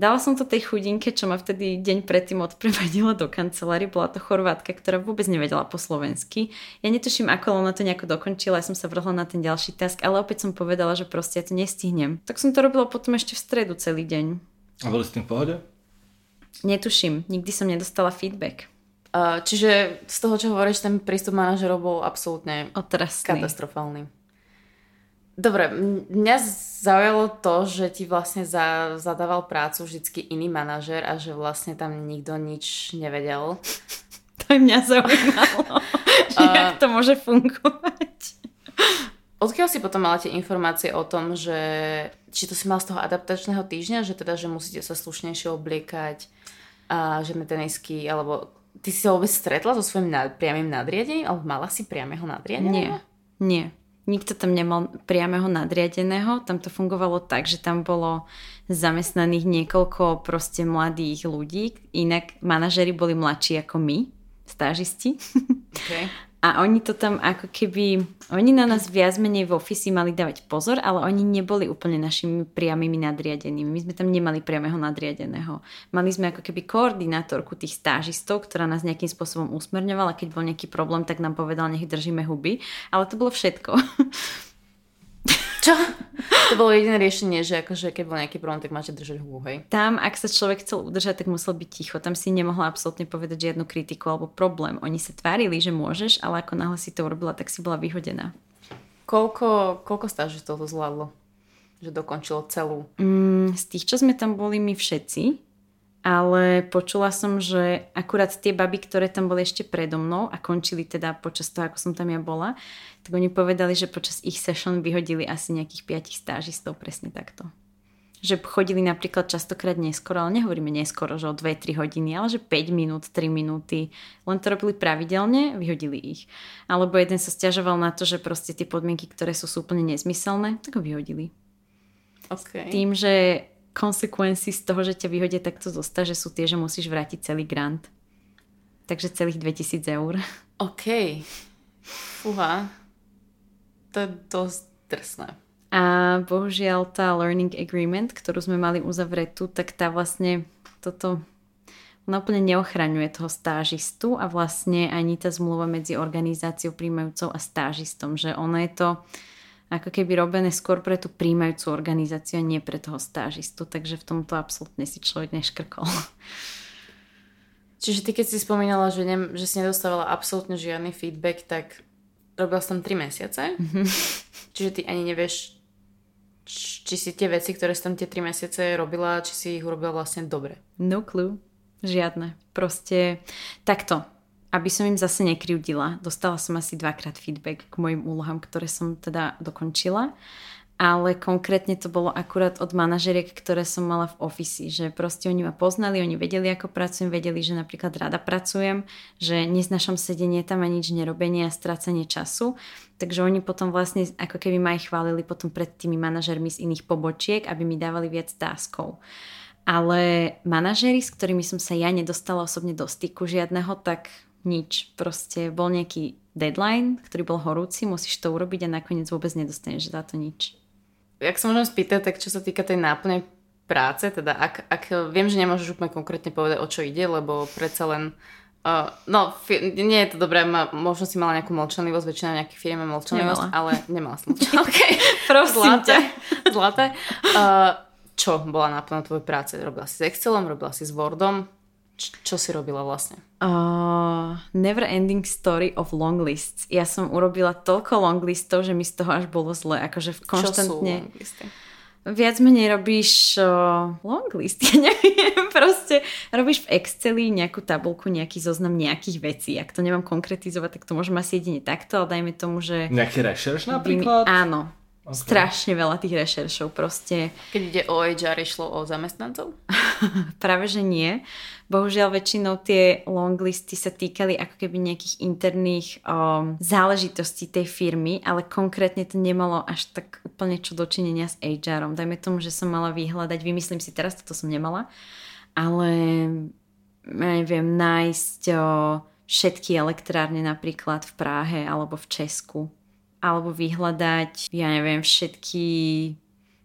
Dala som to tej chudinke, čo ma vtedy deň predtým odprevadila do kancelárie. Bola to Chorvátka, ktorá vôbec nevedela po slovensky. Ja netuším, ako ona to nejako dokončila. Ja som sa vrhla na ten ďalší task, ale opäť som povedala, že proste ja to nestihnem. Tak som to robila potom ešte v stredu celý deň. A boli s tým v pohode? Netuším. Nikdy som nedostala feedback. Uh, čiže z toho, čo hovoríš, ten prístup manažerov bol absolútne otrasný. Katastrofálny. Dobre, mňa zaujalo to, že ti vlastne za, zadával prácu vždycky iný manažer a že vlastne tam nikto nič nevedel. To je mňa zaujímalo, že uh, jak to môže fungovať. Odkiaľ si potom mala tie informácie o tom, že či to si mal z toho adaptačného týždňa, že teda, že musíte sa slušnejšie obliekať a že metenisky, alebo ty si sa vôbec stretla so svojím nad, priamým nadriadením, alebo mala si priamého nadriadeného? Nie, nie. Nikto tam nemal priameho nadriadeného, tam to fungovalo tak, že tam bolo zamestnaných niekoľko proste mladých ľudí, inak manažeri boli mladší ako my, stážisti. Okay. A oni to tam ako keby, oni na nás viac menej v ofisi mali dávať pozor, ale oni neboli úplne našimi priamými nadriadenými. My sme tam nemali priameho nadriadeného. Mali sme ako keby koordinátorku tých stážistov, ktorá nás nejakým spôsobom usmerňovala. Keď bol nejaký problém, tak nám povedal, nech držíme huby. Ale to bolo všetko. Čo? To bolo jediné riešenie, že akože keď bol nejaký problém, tak máte držať hubu, hej? Tam, ak sa človek chcel udržať, tak musel byť ticho. Tam si nemohla absolútne povedať žiadnu kritiku alebo problém. Oni sa tvárili, že môžeš, ale ako náhle si to urobila, tak si bola vyhodená. Koľko, koľko stážistov to zvládlo? Že dokončilo celú? Mm, z tých, čo sme tam boli my všetci, ale počula som, že akurát tie baby, ktoré tam boli ešte predo mnou a končili teda počas toho, ako som tam ja bola, tak oni povedali, že počas ich session vyhodili asi nejakých piatich stážistov presne takto. Že chodili napríklad častokrát neskoro, ale nehovoríme neskoro, že o dve tri hodiny, ale že päť minút, tri minúty. Len to robili pravidelne, vyhodili ich. Alebo jeden sa sťažoval na to, že proste tie podmienky, ktoré sú, sú úplne nezmyselné, tak ho vyhodili. Okay. S tým, že konsekvencie z toho, že ťa vyhodia, tak to zostane, že sú tie, že musíš vrátiť celý grant. Takže celých dvetisíc eur. OK. Fúha. To je dosť drsné. A bohužiaľ tá learning agreement, ktorú sme mali uzavretú, tak tá vlastne toto ona úplne neochraňuje toho stážistu a vlastne ani tá zmluva medzi organizáciou príjmajúcou a stážistom, že ono je to ako keby robené skôr pre tú príjmajúcu organizáciu a nie pre toho stážistu. Takže v tomto absolútne si človek neškrkol. Čiže ty, keď si spomínala, že, ne, že si nedostávala absolútne žiadny feedback, tak robila som tri mesiace. Mm-hmm. Čiže ty ani nevieš, či si tie veci, ktoré si tam tie tri mesiace robila, či si ich urobila vlastne dobre. No clue. Žiadne. Proste takto. Aby som im zase nekryvdila, dostala som asi dvakrát feedback k mojim úlohám, ktoré som teda dokončila. ale konkrétne to bolo akurát od manažeriek, ktoré som mala v ofisi, že proste oni ma poznali, oni vedeli, ako pracujem, vedeli, že napríklad rada pracujem, že neznášam sedenie tam a nič nerobenie a strácanie času, takže oni potom vlastne ako keby ma aj chválili potom pred tými manažermi z iných pobočiek, aby mi dávali viac táskov. Ale manažeri, s ktorými som sa ja nedostala osobne do styku žiadneho, tak nič. Proste bol nejaký deadline, ktorý bol horúci, musíš to urobiť a nakoniec vôbec nedostaneš za to nič. Jak sa môžem spýtať, tak čo sa týka tej náplne práce, teda ak, ak viem, že nemôžeš úplne konkrétne povedať, o čo ide, lebo predsa len uh, no, fi- nie je to dobré, ma, možno si mala nejakú mlčanlivosť, väčšina nejakých firiem má mlčanlivosť, ale nemala som mlčanlivosť. Okay. Prosím ťa. Zlaté. Uh, čo bola náplňa tvojej práce? Robila si s Excelom, robila si s Wordom? Č- čo si robila vlastne? Uh, never ending story of long lists. Ja som urobila toľko long listov, že mi z toho až bolo zle. Akože konštantne... Čo sú long listy? Viac menej robíš uh, long list, ja neviem, proste robíš v Exceli nejakú tabulku, nejaký zoznam nejakých vecí. Ak to nemám konkretizovať, tak to môžem asi jedine takto, ale dajme tomu, že... Nejaký rešerš napríklad? By... Áno. Okay. Strašne veľa tých rešeršov proste. Keď ide o há er, išlo o zamestnancov? Práve, že nie. Bohužiaľ, väčšinou tie longlisty sa týkali ako keby nejakých interných um, záležitostí tej firmy, ale konkrétne to nemalo až tak úplne čo dočinenia s há erom. Dajme tomu, že som mala vyhľadať, vymyslím si teraz, toto som nemala, ale neviem, nájsť oh, všetky elektrárne napríklad v Prahe alebo v Česku. Alebo vyhľadať, ja neviem, všetky,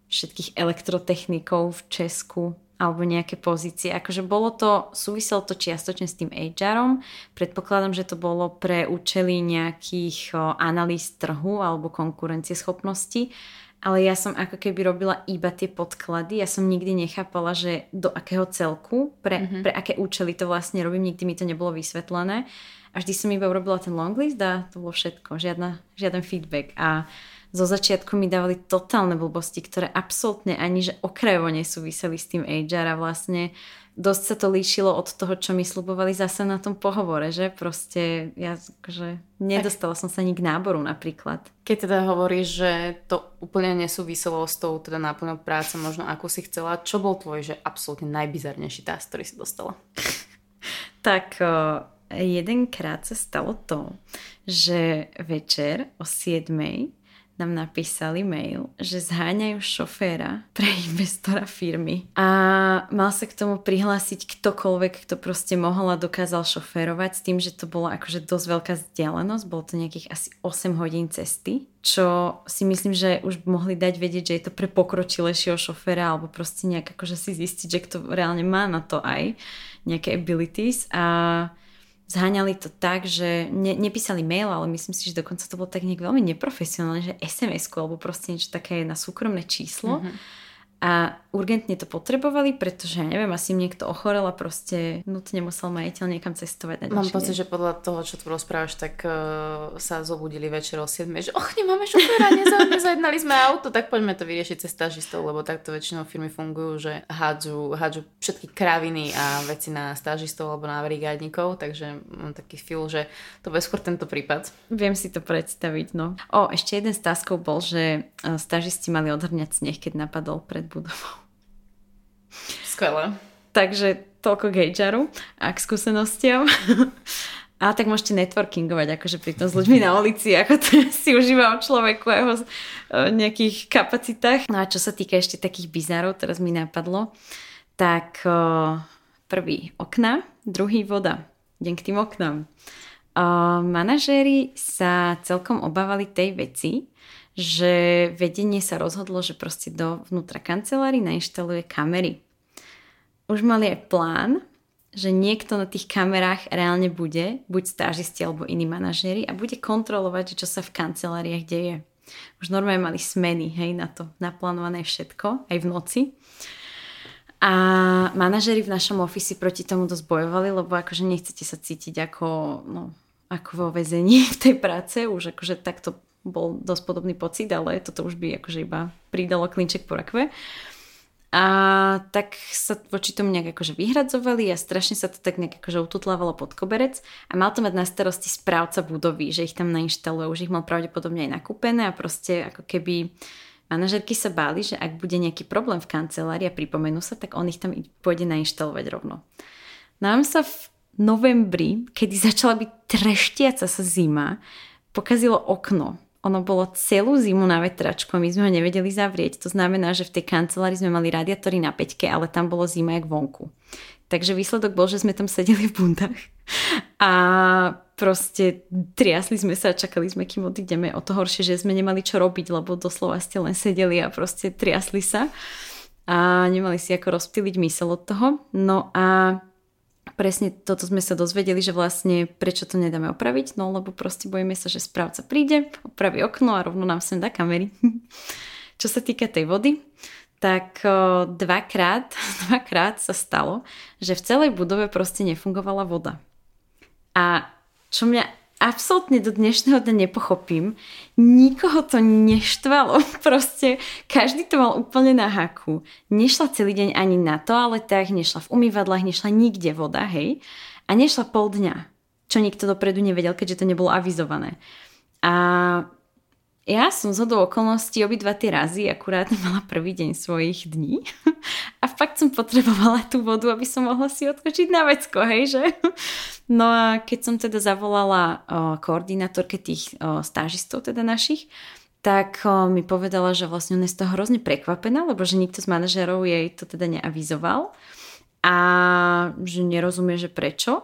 všetkých elektrotechnikov v Česku alebo nejaké pozície. Akože bolo to, súviselo to čiastočne s tým há erom. Predpokladám, že to bolo pre účely nejakých o, analýz trhu alebo konkurencieschopnosti. Ale ja som ako keby robila iba tie podklady. Ja som nikdy nechápala, že do akého celku, pre, mm-hmm. pre aké účely to vlastne robím. Nikdy mi to nebolo vysvetlené. A vždy som iba urobila ten longlist a to bolo všetko. Žiadna, žiaden feedback. A zo začiatku mi dávali totálne blbosti, ktoré absolútne ani že okrajovo nesúviseli s tým há er a vlastne dosť sa to líšilo od toho, čo mi slubovali zase na tom pohovore, že proste ja že nedostala som sa ani k náboru napríklad. Keď teda hovoríš, že to úplne nesúviselo s tou teda náplňou práce, možno ako si chcela, čo bol tvoj, že absolútne najbizarnejší task, ktorý si dostala? Tak... Uh... Jedenkrát sa stalo to, že večer o siedmej nám napísali mail, že zháňajú šoféra pre investora firmy. A mal sa k tomu prihlásiť ktokoľvek, kto proste mohol a dokázal šoférovať s tým, že to bola akože dosť veľká vzdialenosť. Bolo to nejakých asi osem hodín cesty, čo si myslím, že už mohli dať vedieť, že je to pre pokročilejšieho šoféra alebo proste nejak akože si zistiť, že kto reálne má na to aj nejaké abilities a... Zháňali to tak, že ne, nepísali mail, ale myslím si, že dokonca to bolo tak nejak veľmi neprofesionálne, že es em esku alebo proste niečo také na súkromné číslo. Mm-hmm. A urgentne to potrebovali, pretože ja neviem, asi niekto ochorel a proste nutne musel majiteľ niekam cestovať. Mám pocit, že podľa toho, čo tu rozprávaš, tak uh, sa zobudili večer o siedmej, že och, nemáme šoféra, nezajednali sme auto, tak poďme to vyriešiť cez stážistov, lebo takto väčšinou firmy fungujú, že hádžu, hádžu všetky kraviny a veci na stážistov alebo na brigádnikov, takže mám taký feel, že to bude skôr tento prípad. Viem si to predstaviť, no. O, ešte jeden z taskov bol, že stážisti mali odhrňať sneh, keď napadol pred budovou. Skvelé. Takže toľko k há eru a k skúsenostiam. A tak môžete networkingovať akože pritom s ľuďmi na ulici, ako to si užíva o človeku a jeho nejakých kapacitách. No a čo sa týka ešte takých bizárov, teraz mi napadlo, tak prvý okna, druhý voda. Idem k tým oknám. Manažéri sa celkom obávali tej veci, že vedenie sa rozhodlo, že proste dovnútra kancelárii nainštaluje kamery. Už mali aj plán, že niekto na tých kamerách reálne bude, buď stážisti alebo iní manažéri a bude kontrolovať, čo sa v kanceláriách deje. Už normálne mali smeny, hej, na to naplánované všetko, aj v noci. A manažéri v našom ofisi proti tomu dosť bojovali, lebo akože nechcete sa cítiť ako, no, ako vo väzení v tej práce, už akože takto bol dosť podobný pocit, ale toto už by akože iba pridalo klinček po rakve. A tak sa voči tomu nejak akože vyhradzovali a strašne sa to tak nejak akože ututlávalo pod koberec a mal to mať na starosti správca budovy, že ich tam nainštaluje, už ich mal pravdepodobne aj nakúpené a proste ako keby Manažérky sa báli, že ak bude nejaký problém v kancelárii a pripomenú sa, tak on ich tam pôjde nainštalovať rovno. Nám sa v novembri, kedy začala byť treštiaca sa zima, pokazilo okno. Ono bolo celú zimu na vetračku, my sme ho nevedeli zavrieť. To znamená, že v tej kancelárii sme mali radiátory na peťke, ale tam bolo zima jak vonku. Takže výsledok bol, že sme tam sedeli v bundách a proste triasli sme sa a čakali sme, kým odídeme. O to horšie, že sme nemali čo robiť, lebo doslova ste len sedeli a proste triasli sa a nemali si ako rozptýliť myseľ od toho. No a presne toto sme sa dozvedeli, že vlastne prečo to nedáme opraviť, no lebo proste bojíme sa, že správca príde, opraví okno a rovno nám sem dá kamery. Čo sa týka tej vody, tak dvakrát, dvakrát sa stalo, že v celej budove proste nefungovala voda. A čo mňa absolútne do dnešného dňa nepochopím, nikoho to neštvalo, proste každý to mal úplne na haku. Nešla celý deň ani na toaletách, nešla v umývadlách, nešla nikde voda, hej, a nešla pol dňa, čo nikto dopredu nevedel, keďže to nebolo avizované. A ja som zhodou okolností obidva tie razy akurát mala prvý deň svojich dní a fakt som potrebovala tú vodu, aby som mohla si odkočiť na vecko, hej, že? No a keď som teda zavolala koordinátorke tých stážistov, teda našich, tak mi povedala, že vlastne ona je z toho hrozne prekvapená, lebo že nikto z manažérov jej to teda neavizoval a že nerozumie, že prečo.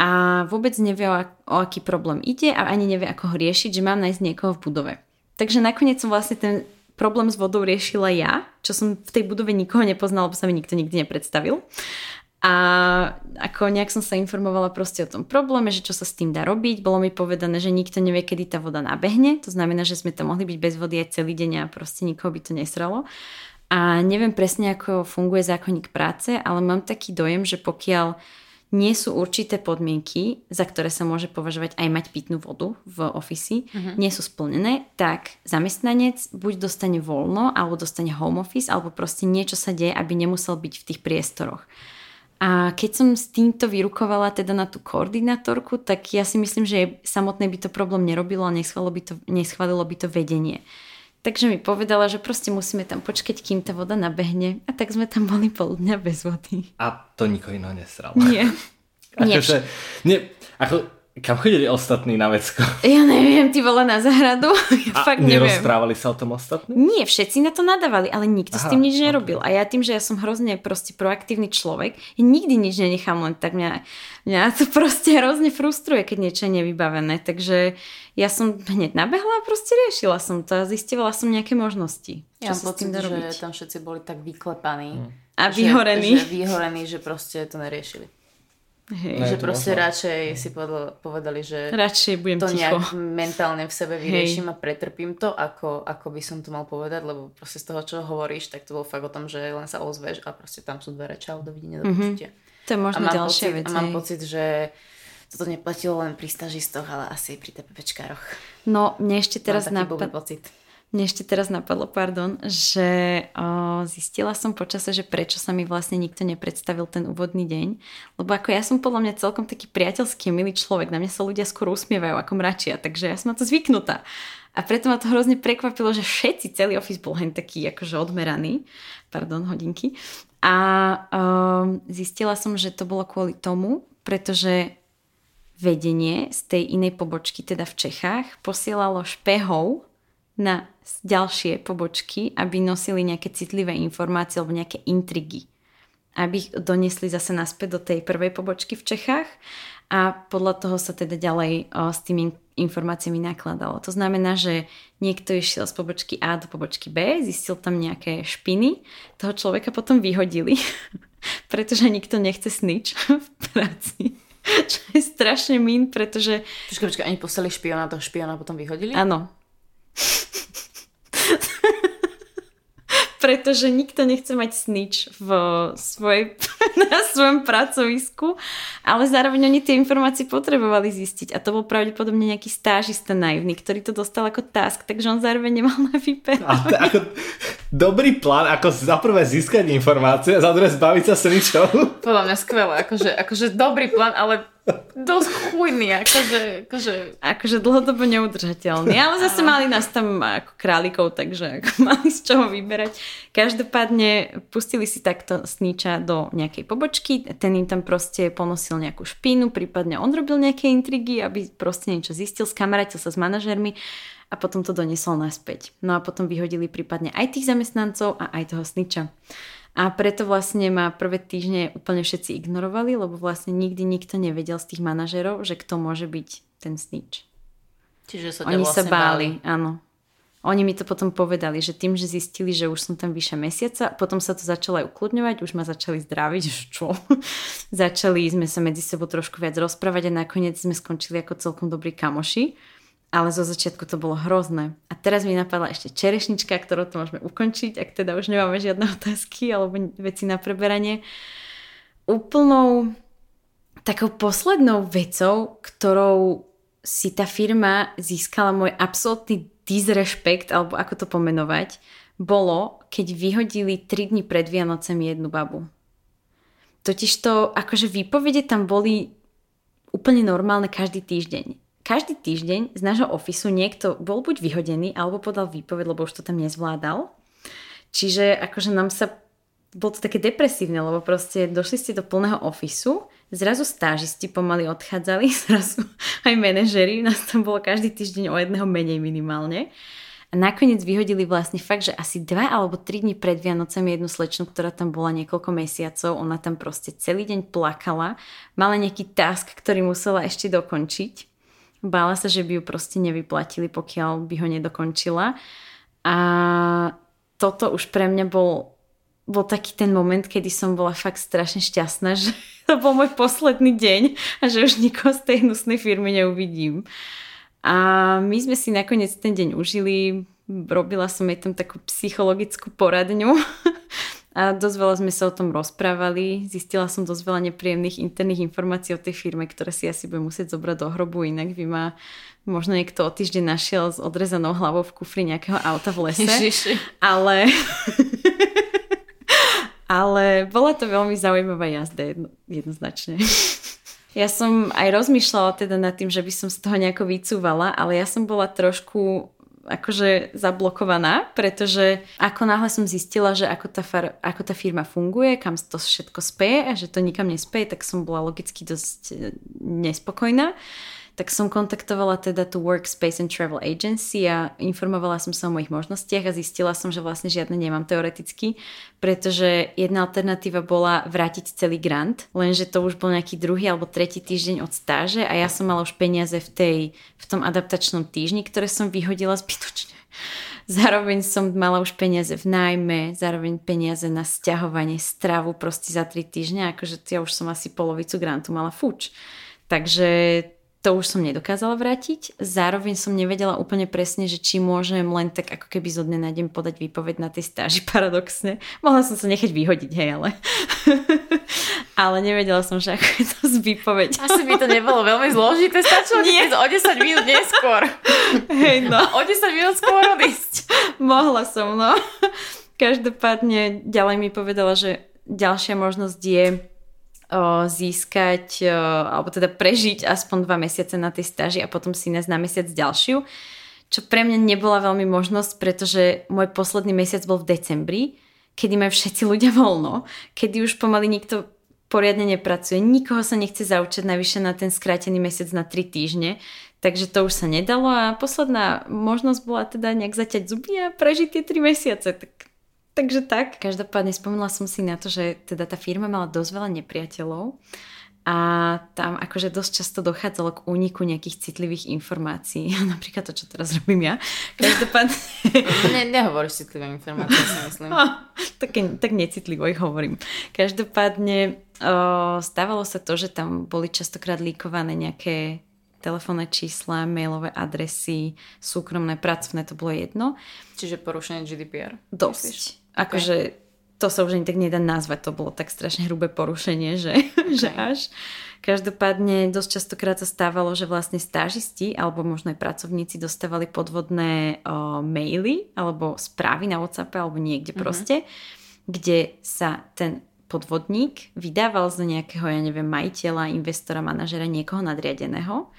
A vôbec nevie, o aký problém ide a ani nevie, ako ho riešiť, že mám nájsť niekoho v budove. Takže nakoniec som vlastne ten problém s vodou riešila ja, čo som v tej budove nikoho nepoznala, lebo sa mi nikto nikdy nepredstavil. A ako nejak som sa informovala proste o tom probléme, že čo sa s tým dá robiť. Bolo mi povedané, že nikto nevie, kedy tá voda nabehne. To znamená, že sme tam mohli byť bez vody aj celý deň a proste nikoho by to nesralo. A neviem presne, ako funguje zákonník práce, ale mám taký dojem, že pokiaľ nie sú určité podmienky, za ktoré sa môže považovať aj mať pitnú vodu v ofisi, uh-huh. nie sú splnené, tak zamestnanec buď dostane voľno, alebo dostane home office, alebo proste niečo sa deje, aby nemusel byť v tých priestoroch. A keď som s týmto vyrukovala teda na tú koordinátorku, tak ja si myslím, že samotnej by to problém nerobilo a neschválilo by to, neschválilo by to vedenie. Takže mi povedala, že proste musíme tam počkať, kým tá voda nabehne. A tak sme tam boli pol dňa bez vody. A to nikoho iného nesralo. Nie. Nie. Akože, nie. Ako, kam chodili ostatní na vecko? Ja neviem, ty bola na záhradu. Ja a fakt neviem. Nerozprávali sa o tom ostatní? Nie, všetci na to nadávali, ale nikto Aha, s tým nič okay. nerobil. A ja tým, že ja som hrozne proste proaktívny človek, ja nikdy nič nenechám len tak. Mňa, mňa to proste hrozne frustruje, keď niečo je nevybavené. Takže ja som hneď nabehla a proste riešila som to a zistívala som nejaké možnosti. Ja mám pocit, že tam všetci boli tak vyklepaní. Hmm. A vyhorení. Že, že vyhorení, že proste to neriešili. Hej. Ne, že proste možno. radšej si povedali, že radšej budem to ticho. Nejak mentálne v sebe vyrieším Hej. a pretrpím to, ako, ako by som to mal povedať, lebo proste z toho, čo hovoríš, tak to bolo fakt o tom, že len sa ozveš a proste tam sú dvere, čau, dovidenia, do počutia. Mm-hmm. To je možno ďalšia vec. A mám pocit, že toto neplatilo len pri stážistoch, ale asi pri TPPčkároch. No, mne ešte teraz napadlo, mne ešte teraz napadlo, pardon, že o, zistila som počase, že prečo sa mi vlastne nikto nepredstavil ten úvodný deň. Lebo ako ja som podľa mňa celkom taký priateľský, milý človek. Na mňa sa ľudia skoro usmievajú, ako mračia, takže ja som na to zvyknutá. A preto ma to hrozne prekvapilo, že všetci, celý office bol hen taký akože odmeraný, pardon, hodinky. A o, zistila som, že to bolo kvôli tomu, pretože vedenie z tej inej pobočky, teda v Čechách, posielalo špehov na ďalšie pobočky, aby nosili nejaké citlivé informácie alebo nejaké intrigy. Aby ich donesli zase naspäť do tej prvej pobočky v Čechách a podľa toho sa teda ďalej o, s tými informáciami nakladalo. To znamená, že niekto išiel z pobočky A do pobočky B, zistil tam nejaké špiny, toho človeka potom vyhodili, pretože nikto nechce snitch v práci. Čo je strašne min, pretože... Počkaj, počkaj, ani poslali špiona, toho špiona potom vyhodili? Áno. Pretože nikto nechce mať snitch v svojej, na svojom pracovisku, ale zároveň oni tie informácie potrebovali zistiť a to bol pravdepodobne nejaký stážista naivný, ktorý to dostal ako task, takže on zároveň nemal na výper. Dobrý plán, ako za prvé získať informácie a za druhé zbaviť sa snitchov. Podľa mňa skvelé, akože, akože dobrý plán, ale Dosť chujný, akože, akože, akože dlhodobo neudržateľný. Ale zase mali nás tam ako králikov, takže ako mali z čoho vyberať. Každopádne pustili si takto Sníča do nejakej pobočky, ten im tam proste ponosil nejakú špínu, prípadne on robil nejaké intrigy, aby proste niečo zistil, skamarátil sa s manažérmi a potom to doniesol naspäť. No a potom vyhodili prípadne aj tých zamestnancov a aj toho Sníča. A preto vlastne ma prvé týždne úplne všetci ignorovali, lebo vlastne nikdy nikto nevedel z tých manažerov, že kto môže byť ten snitch. Čiže sa Oni vlastne sa báli, báli, áno. Oni mi to potom povedali, že tým, že zistili, že už som tam vyše mesiaca, potom sa to začalo aj ukludňovať, už ma začali zdraviť, že čo? Začali sme sa medzi sebou trošku viac rozprávať a nakoniec sme skončili ako celkom dobrí kamoši. Ale zo začiatku to bolo hrozné. A teraz mi napadla ešte čerešnička, ktorou to môžeme ukončiť, ak teda už nemáme žiadne otázky alebo veci na preberanie. Úplnou takou poslednou vecou, ktorou si tá firma získala môj absolútny disrespekt, alebo ako to pomenovať, bolo, keď vyhodili tri dni pred Vianocemi jednu babu. Totižto akože výpovede tam boli úplne normálne každý týždeň. Každý týždeň z nášho ofisu niekto bol buď vyhodený, alebo podal výpoveď, lebo už to tam nezvládal. Čiže akože nám sa... Bolo to také depresívne, lebo proste došli ste do plného ofisu, zrazu stážisti pomaly odchádzali, zrazu aj manažeri, nás tam bolo každý týždeň o jedného menej minimálne. A nakoniec vyhodili vlastne fakt, že asi dva alebo tri dni pred Vianocami jednu slečnu, ktorá tam bola niekoľko mesiacov, ona tam proste celý deň plakala, mala nejaký task, ktorý musela ešte dokončiť. Bála sa, že by ju proste nevyplatili, pokiaľ by ho nedokončila. A toto už pre mňa bol, bol taký ten moment, kedy som bola fakt strašne šťastná, že to bol môj posledný deň a že už nikoho z tej hnusnej firmy neuvidím. A my sme si nakoniec ten deň užili. Robila som jej tam takú psychologickú poradňu a dosť veľa sme sa o tom rozprávali. Zistila som dosť veľa nepríjemných interných informácií o tej firme, ktoré si asi budem musieť zobrať do hrobu, inak by ma možno niekto o týždeň našiel s odrezanou hlavou v kufri nejakého auta v lese. Ježiši. Ale... Ale bola to veľmi zaujímavá jazda, jedno, jednoznačne. Ja som aj rozmýšľala teda nad tým, že by som z toho nejako vycúvala, ale ja som bola trošku... akože zablokovaná, pretože ako náhle som zistila, že ako tá, far, ako tá firma funguje, kam to všetko speje a že to nikam nespeje, tak som bola logicky dosť nespokojná. Tak som kontaktovala teda tú Workspace and Travel Agency a informovala som sa o mojich možnostiach a zistila som, že vlastne žiadne nemám teoreticky, pretože jedna alternatíva bola vrátiť celý grant, lenže to už bol nejaký druhý alebo tretí týždeň od stáže a ja som mala už peniaze v, tej, v tom adaptačnom týždni, ktoré som vyhodila zbytočne. Zároveň som mala už peniaze v nájme, zároveň peniaze na sťahovanie, stravu proste za tri týždňa, akože ja už som asi polovicu grantu mala fuč. Takže to už som nedokázala vrátiť. Zároveň som nevedela úplne presne, že či môžem len tak ako keby zo dne na deň podať výpoveď na tej stáži, paradoxne. Mohla som sa nechať vyhodiť, hej, ale... ale nevedela som, že ako je to s výpoveďou. Asi by to nebolo veľmi zložité, stačilo nie o desať minút neskôr. Hej, no. O desať minút skôr odísť. Mohla som, no. Každopádne ďalej mi povedala, že ďalšia možnosť je... získať, alebo teda prežiť aspoň dva mesiace na tej stáži a potom si nás na mesiac ďalšiu, čo pre mňa nebola veľmi možnosť, pretože môj posledný mesiac bol v decembri, kedy majú všetci ľudia voľno, kedy už pomaly nikto poriadne nepracuje, nikoho sa nechce zaučiť navyše na ten skrátený mesiac na tri týždne, takže to už sa nedalo a posledná možnosť bola teda nejak zaťať zuby a prežiť tie tri mesiace, tak Takže tak. Každopádne spomínala som si na to, že teda tá firma mala dosť veľa nepriateľov a tam akože dosť často dochádzalo k úniku nejakých citlivých informácií. Napríklad to, čo teraz robím ja. Každopádne... Ne, nehovoríš citlivé informácie, si myslím. No, tak, tak necitlivo ich hovorím. Každopádne o, stávalo sa to, že tam boli častokrát líkované nejaké telefónne čísla, mailové adresy, súkromné, pracovné, to bolo jedno. Čiže porušenie G D P R? Dosť. Akože okay. To sa už ani tak nedá nazvať, to bolo tak strašne hrubé porušenie, že, okay. Že až. Každopádne dosť častokrát sa stávalo, že vlastne stážisti alebo možno aj pracovníci dostávali podvodné o, maily alebo správy na WhatsAppe alebo niekde mm-hmm. proste, kde sa ten podvodník vydával za nejakého, ja neviem, majiteľa, investora, manažera, niekoho nadriadeného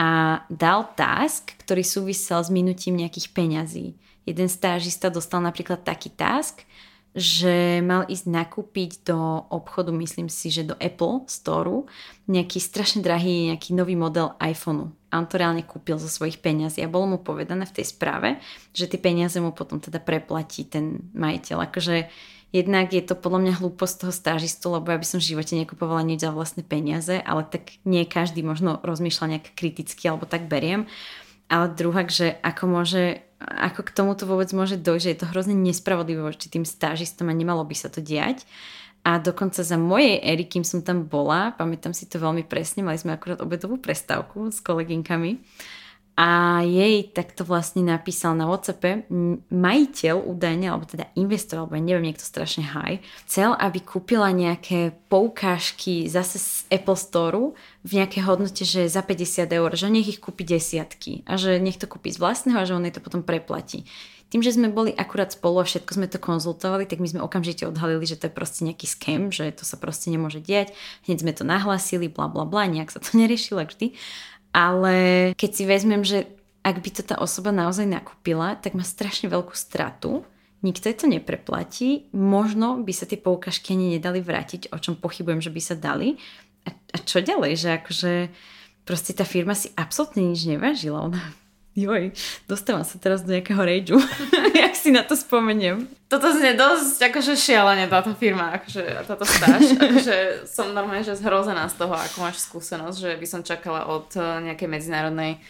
a dal task, ktorý súvisel s minutím nejakých peňazí. Jeden stážista dostal napríklad taký task, že mal ísť nakúpiť do obchodu, myslím si, že do Apple Store, nejaký strašne drahý, nejaký nový model iPhoneu. A on to reálne kúpil zo svojich peňazí a bolo mu povedané v tej správe, že tie peniaze mu potom teda preplatí ten majiteľ. Akože jednak je to podľa mňa hlúposť toho stážistu, lebo ja by som v živote nekupovala nič za vlastné peniaze, ale tak nie každý možno rozmýšľa nejak kriticky, alebo tak beriem. Ale druhá, že ako môže... ako k tomuto vôbec môže dojť, že je to hrozne nespravodlivé voči tým stážistom a nemalo by sa to diať. A dokonca za mojej éry, kým som tam bola, pamätám si to veľmi presne, mali sme akurát obedovú prestávku s kolegynkami a jej takto vlastne napísal na WhatsAppe majiteľ údajne, alebo teda investor, alebo neviem, niekto strašne high, chcel, aby kúpila nejaké poukážky zase z Apple Store v nejakej hodnote, že za päťdesiat eur, že nech ich kúpi desiatky a že nech to kúpi z vlastného a že on jej to potom preplatí. Tým, že sme boli akurát spolu a všetko sme to konzultovali, tak my sme okamžite odhalili, že to je proste nejaký scam, že to sa proste nemôže diať. Hneď sme to nahlásili, bla bla bla, nejak sa to neriešilo vždy. Ale keď si vezmem, že ak by to tá osoba naozaj nakúpila, tak má strašne veľkú stratu. Nikto jej to nepreplatí. Možno by sa tie poukážky ani nedali vrátiť, o čom pochybujem, že by sa dali. A, a čo ďalej? Že akože proste tá firma si absolútne nič nevážila. Ona, joj, dostávam sa teraz do nejakého rageu. Jak si na to spomeniem. Toto znie dosť akože šialene táto firma, akože táto stáž. Akože som normálne že zhrozená z toho, ako máš skúsenosť, že by som čakala od nejakej medzinárodnej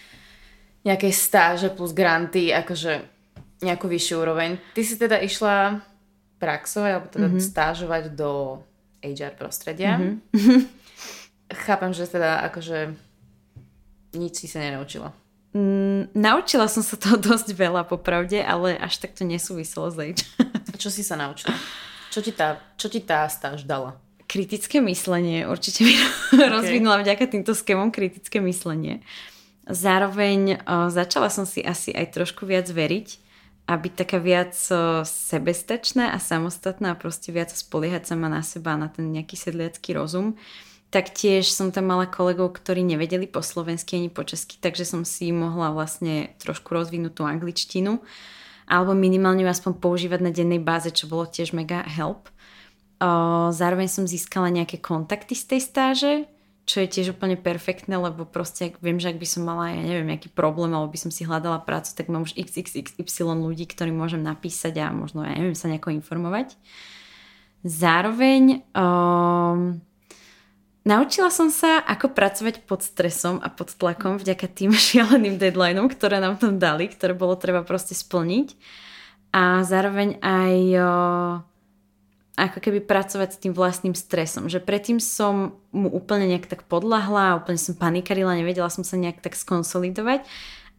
nejakej stáže plus granty, akože nejakú vyššiu úroveň. Ty si teda išla praxovať, alebo teda mm-hmm. stážovať do há er prostredia. Mm-hmm. Chápem, že teda akože nič si sa nenaučila. Mm, naučila som sa toho dosť veľa popravde, ale až tak to nesúviselo s há er. A čo si sa naučila? Čo ti tá, čo ti tá stáž dala? Kritické myslenie. Určite mi okay. rozvinula vďaka týmto skémom kritické myslenie. Zároveň o, začala som si asi aj trošku viac veriť a byť taká viac o, sebestačná a samostatná a proste viac spoliehať sama na seba, na ten nejaký sedliacký rozum. Taktiež som tam mala kolegov, ktorí nevedeli po slovensky ani po česky, takže som si mohla vlastne trošku rozvinúť tú angličtinu alebo minimálne aspoň používať na dennej báze, čo bolo tiež mega help. Zároveň som získala nejaké kontakty z tej stáže, čo je tiež úplne perfektné, lebo proste ak viem, že ak by som mala, ja neviem, nejaký problém alebo by som si hľadala prácu, tak mám už iks iks iks ypsilon ľudí, ktorým môžem napísať a možno, ja neviem, sa nejako informovať. Zároveň... Um, Naučila som sa, ako pracovať pod stresom a pod tlakom vďaka tým šialeným deadlineom, ktoré nám tam dali, ktoré bolo treba proste splniť. A zároveň aj o, ako keby pracovať s tým vlastným stresom. Že predtým som mu úplne nejak tak podľahla, úplne som panikarila, nevedela som sa nejak tak skonsolidovať.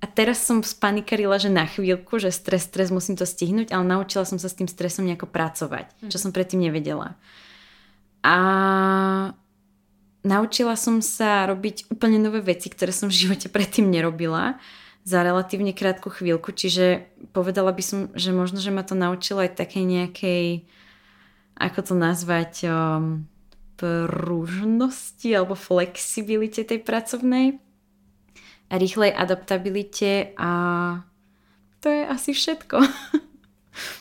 A teraz som spanikarila, že na chvíľku, že stres, stres, musím to stihnúť, ale naučila som sa s tým stresom nejako pracovať, čo som predtým nevedela. A... Naučila som sa robiť úplne nové veci, ktoré som v živote predtým nerobila za relatívne krátku chvíľku, čiže povedala by som, že možno, že ma to naučilo aj takej nejakej, ako to nazvať, um, pružnosti alebo flexibilite tej pracovnej a rýchlej adaptabilite a to je asi všetko.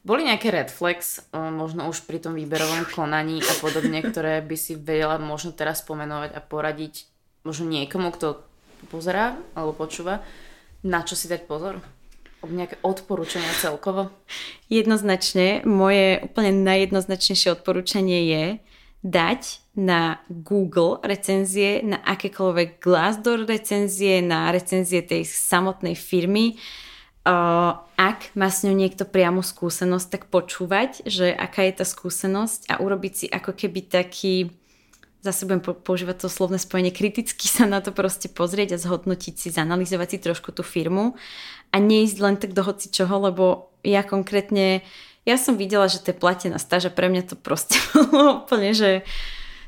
Boli nejaké red flags, možno už pri tom výberovom konaní a podobne, ktoré by si vedela možno teraz spomenovať a poradiť možno niekomu, kto pozerá alebo počúva, na čo si dať pozor? Nejaké odporúčania celkovo? Jednoznačne, moje úplne najjednoznačnejšie odporúčanie je dať na Google recenzie, na akékoľvek Glassdoor recenzie, na recenzie tej samotnej firmy. Uh, ak má s ňou niekto priamu skúsenosť, tak počúvať, že aká je tá skúsenosť a urobiť si ako keby taký, zase budem používať to slovné spojenie, kriticky sa na to proste pozrieť a zhodnotiť si, zanalyzovať si trošku tú firmu a neísť len tak do hoci čoho, lebo ja konkrétne, ja som videla, že to je platená stáž a pre mňa to proste bolo úplne, že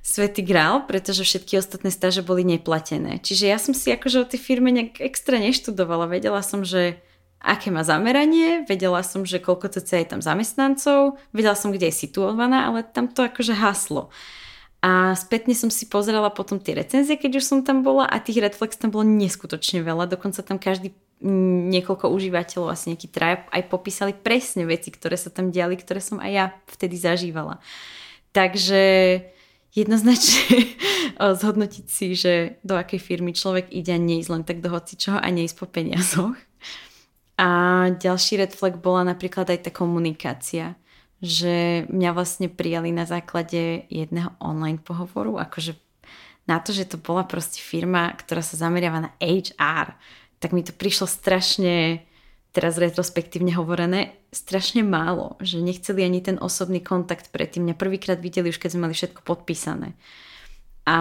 svätý grál, pretože všetky ostatné stáže boli neplatené. Čiže ja som si akože o tej firme nejak extra neštudovala, vedela som, že aké má zameranie, vedela som, že koľko cca je tam zamestnancov, vedela som, kde je situovaná, ale tam to akože haslo. A spätne som si pozerala potom tie recenzie, keď už som tam bola, a tých red flags tam bolo neskutočne veľa, dokonca tam každý niekoľko užívateľov, asi nejaký traja, aj popísali presne veci, ktoré sa tam diali, ktoré som aj ja vtedy zažívala. Takže jednoznačne zhodnotiť si, že do akej firmy človek ide, a neísť len tak do hocičoho a neísť po peniazoch. A ďalší red flag bola napríklad aj tá komunikácia, že mňa vlastne prijali na základe jedného online pohovoru, akože na to, že to bola proste firma, ktorá sa zameriava na há er, tak mi to prišlo strašne, teraz retrospektívne hovorené, strašne málo, že nechceli ani ten osobný kontakt predtým. Mňa prvýkrát videli už, keď sme mali všetko podpísané. A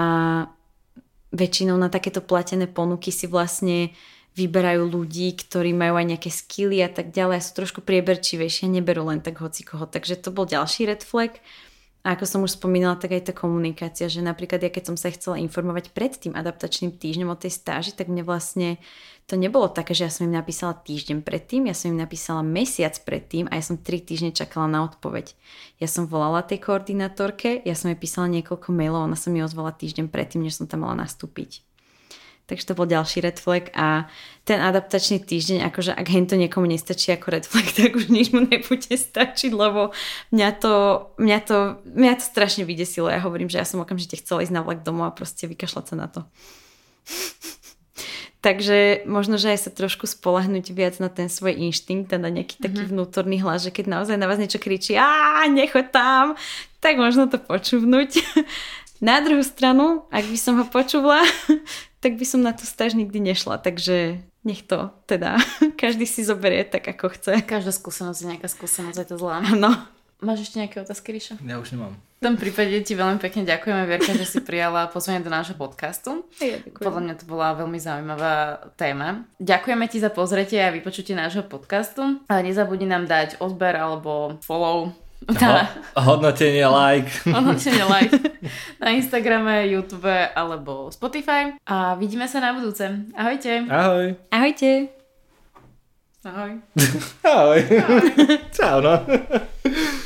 väčšinou na takéto platené ponuky si vlastne vyberajú ľudí, ktorí majú aj nejaké skilly a tak ďalej, a sú trošku prieberčivejšie, neberú len tak hocikoho. Takže to bol ďalší red flag. A ako som už spomínala, tak aj tá komunikácia, že napríklad ja keď som sa chcela informovať pred tým adaptačným týždňom o tej stáži, tak mne vlastne to nebolo také, že ja som im napísala týždeň predtým, ja som im napísala mesiac predtým a ja som tri týždne čakala na odpoveď. Ja som volala tej koordinátorke, ja som jej písala niekoľko mailov, ona sa mi ozvala týždeň predtým, než som tam mala nastúpiť. Takže to bol ďalší red flag. A ten adaptačný týždeň, akože ak hento niekomu nestačí ako red flag, tak už nič mu nebude stačiť, lebo mňa to, mňa to, mňa to strašne vydesilo. Ja hovorím, že ja som okamžite chcela ísť na vlak domov a proste vykašľať sa na to. Takže možno, že aj sa trošku spolahnúť viac na ten svoj inštinkt a na nejaký mm-hmm. taký vnútorný hlas, že keď naozaj na vás niečo kričí, ááá, nechoď tam, tak možno to počúvnuť. Na druhú stranu, ak by som ho počúvala, tak by som na tú stáž nikdy nešla, takže nech to teda každý si zoberie tak, ako chce. Každá skúsenosť je nejaká skúsenosť, je to zlá. Áno. Máš ešte nejaké otázky, Ríša? Ja už nemám. V tom prípade ti veľmi pekne ďakujeme, Vierka, že si prijala pozvanie do nášho podcastu. Ja, podľa mňa to bola veľmi zaujímavá téma. Ďakujeme ti za pozretie a vypočutie nášho podcastu. A nezabudni nám dať odber alebo follow. Tá. Hodnotenie like. Hodnotenie like. Na Instagrame, YouTube alebo Spotify. A vidíme sa na budúce. Ahojte. Ahoj. Ahojte. Ahoj. Ahoj. Ahoj. Ahoj. Čau, no.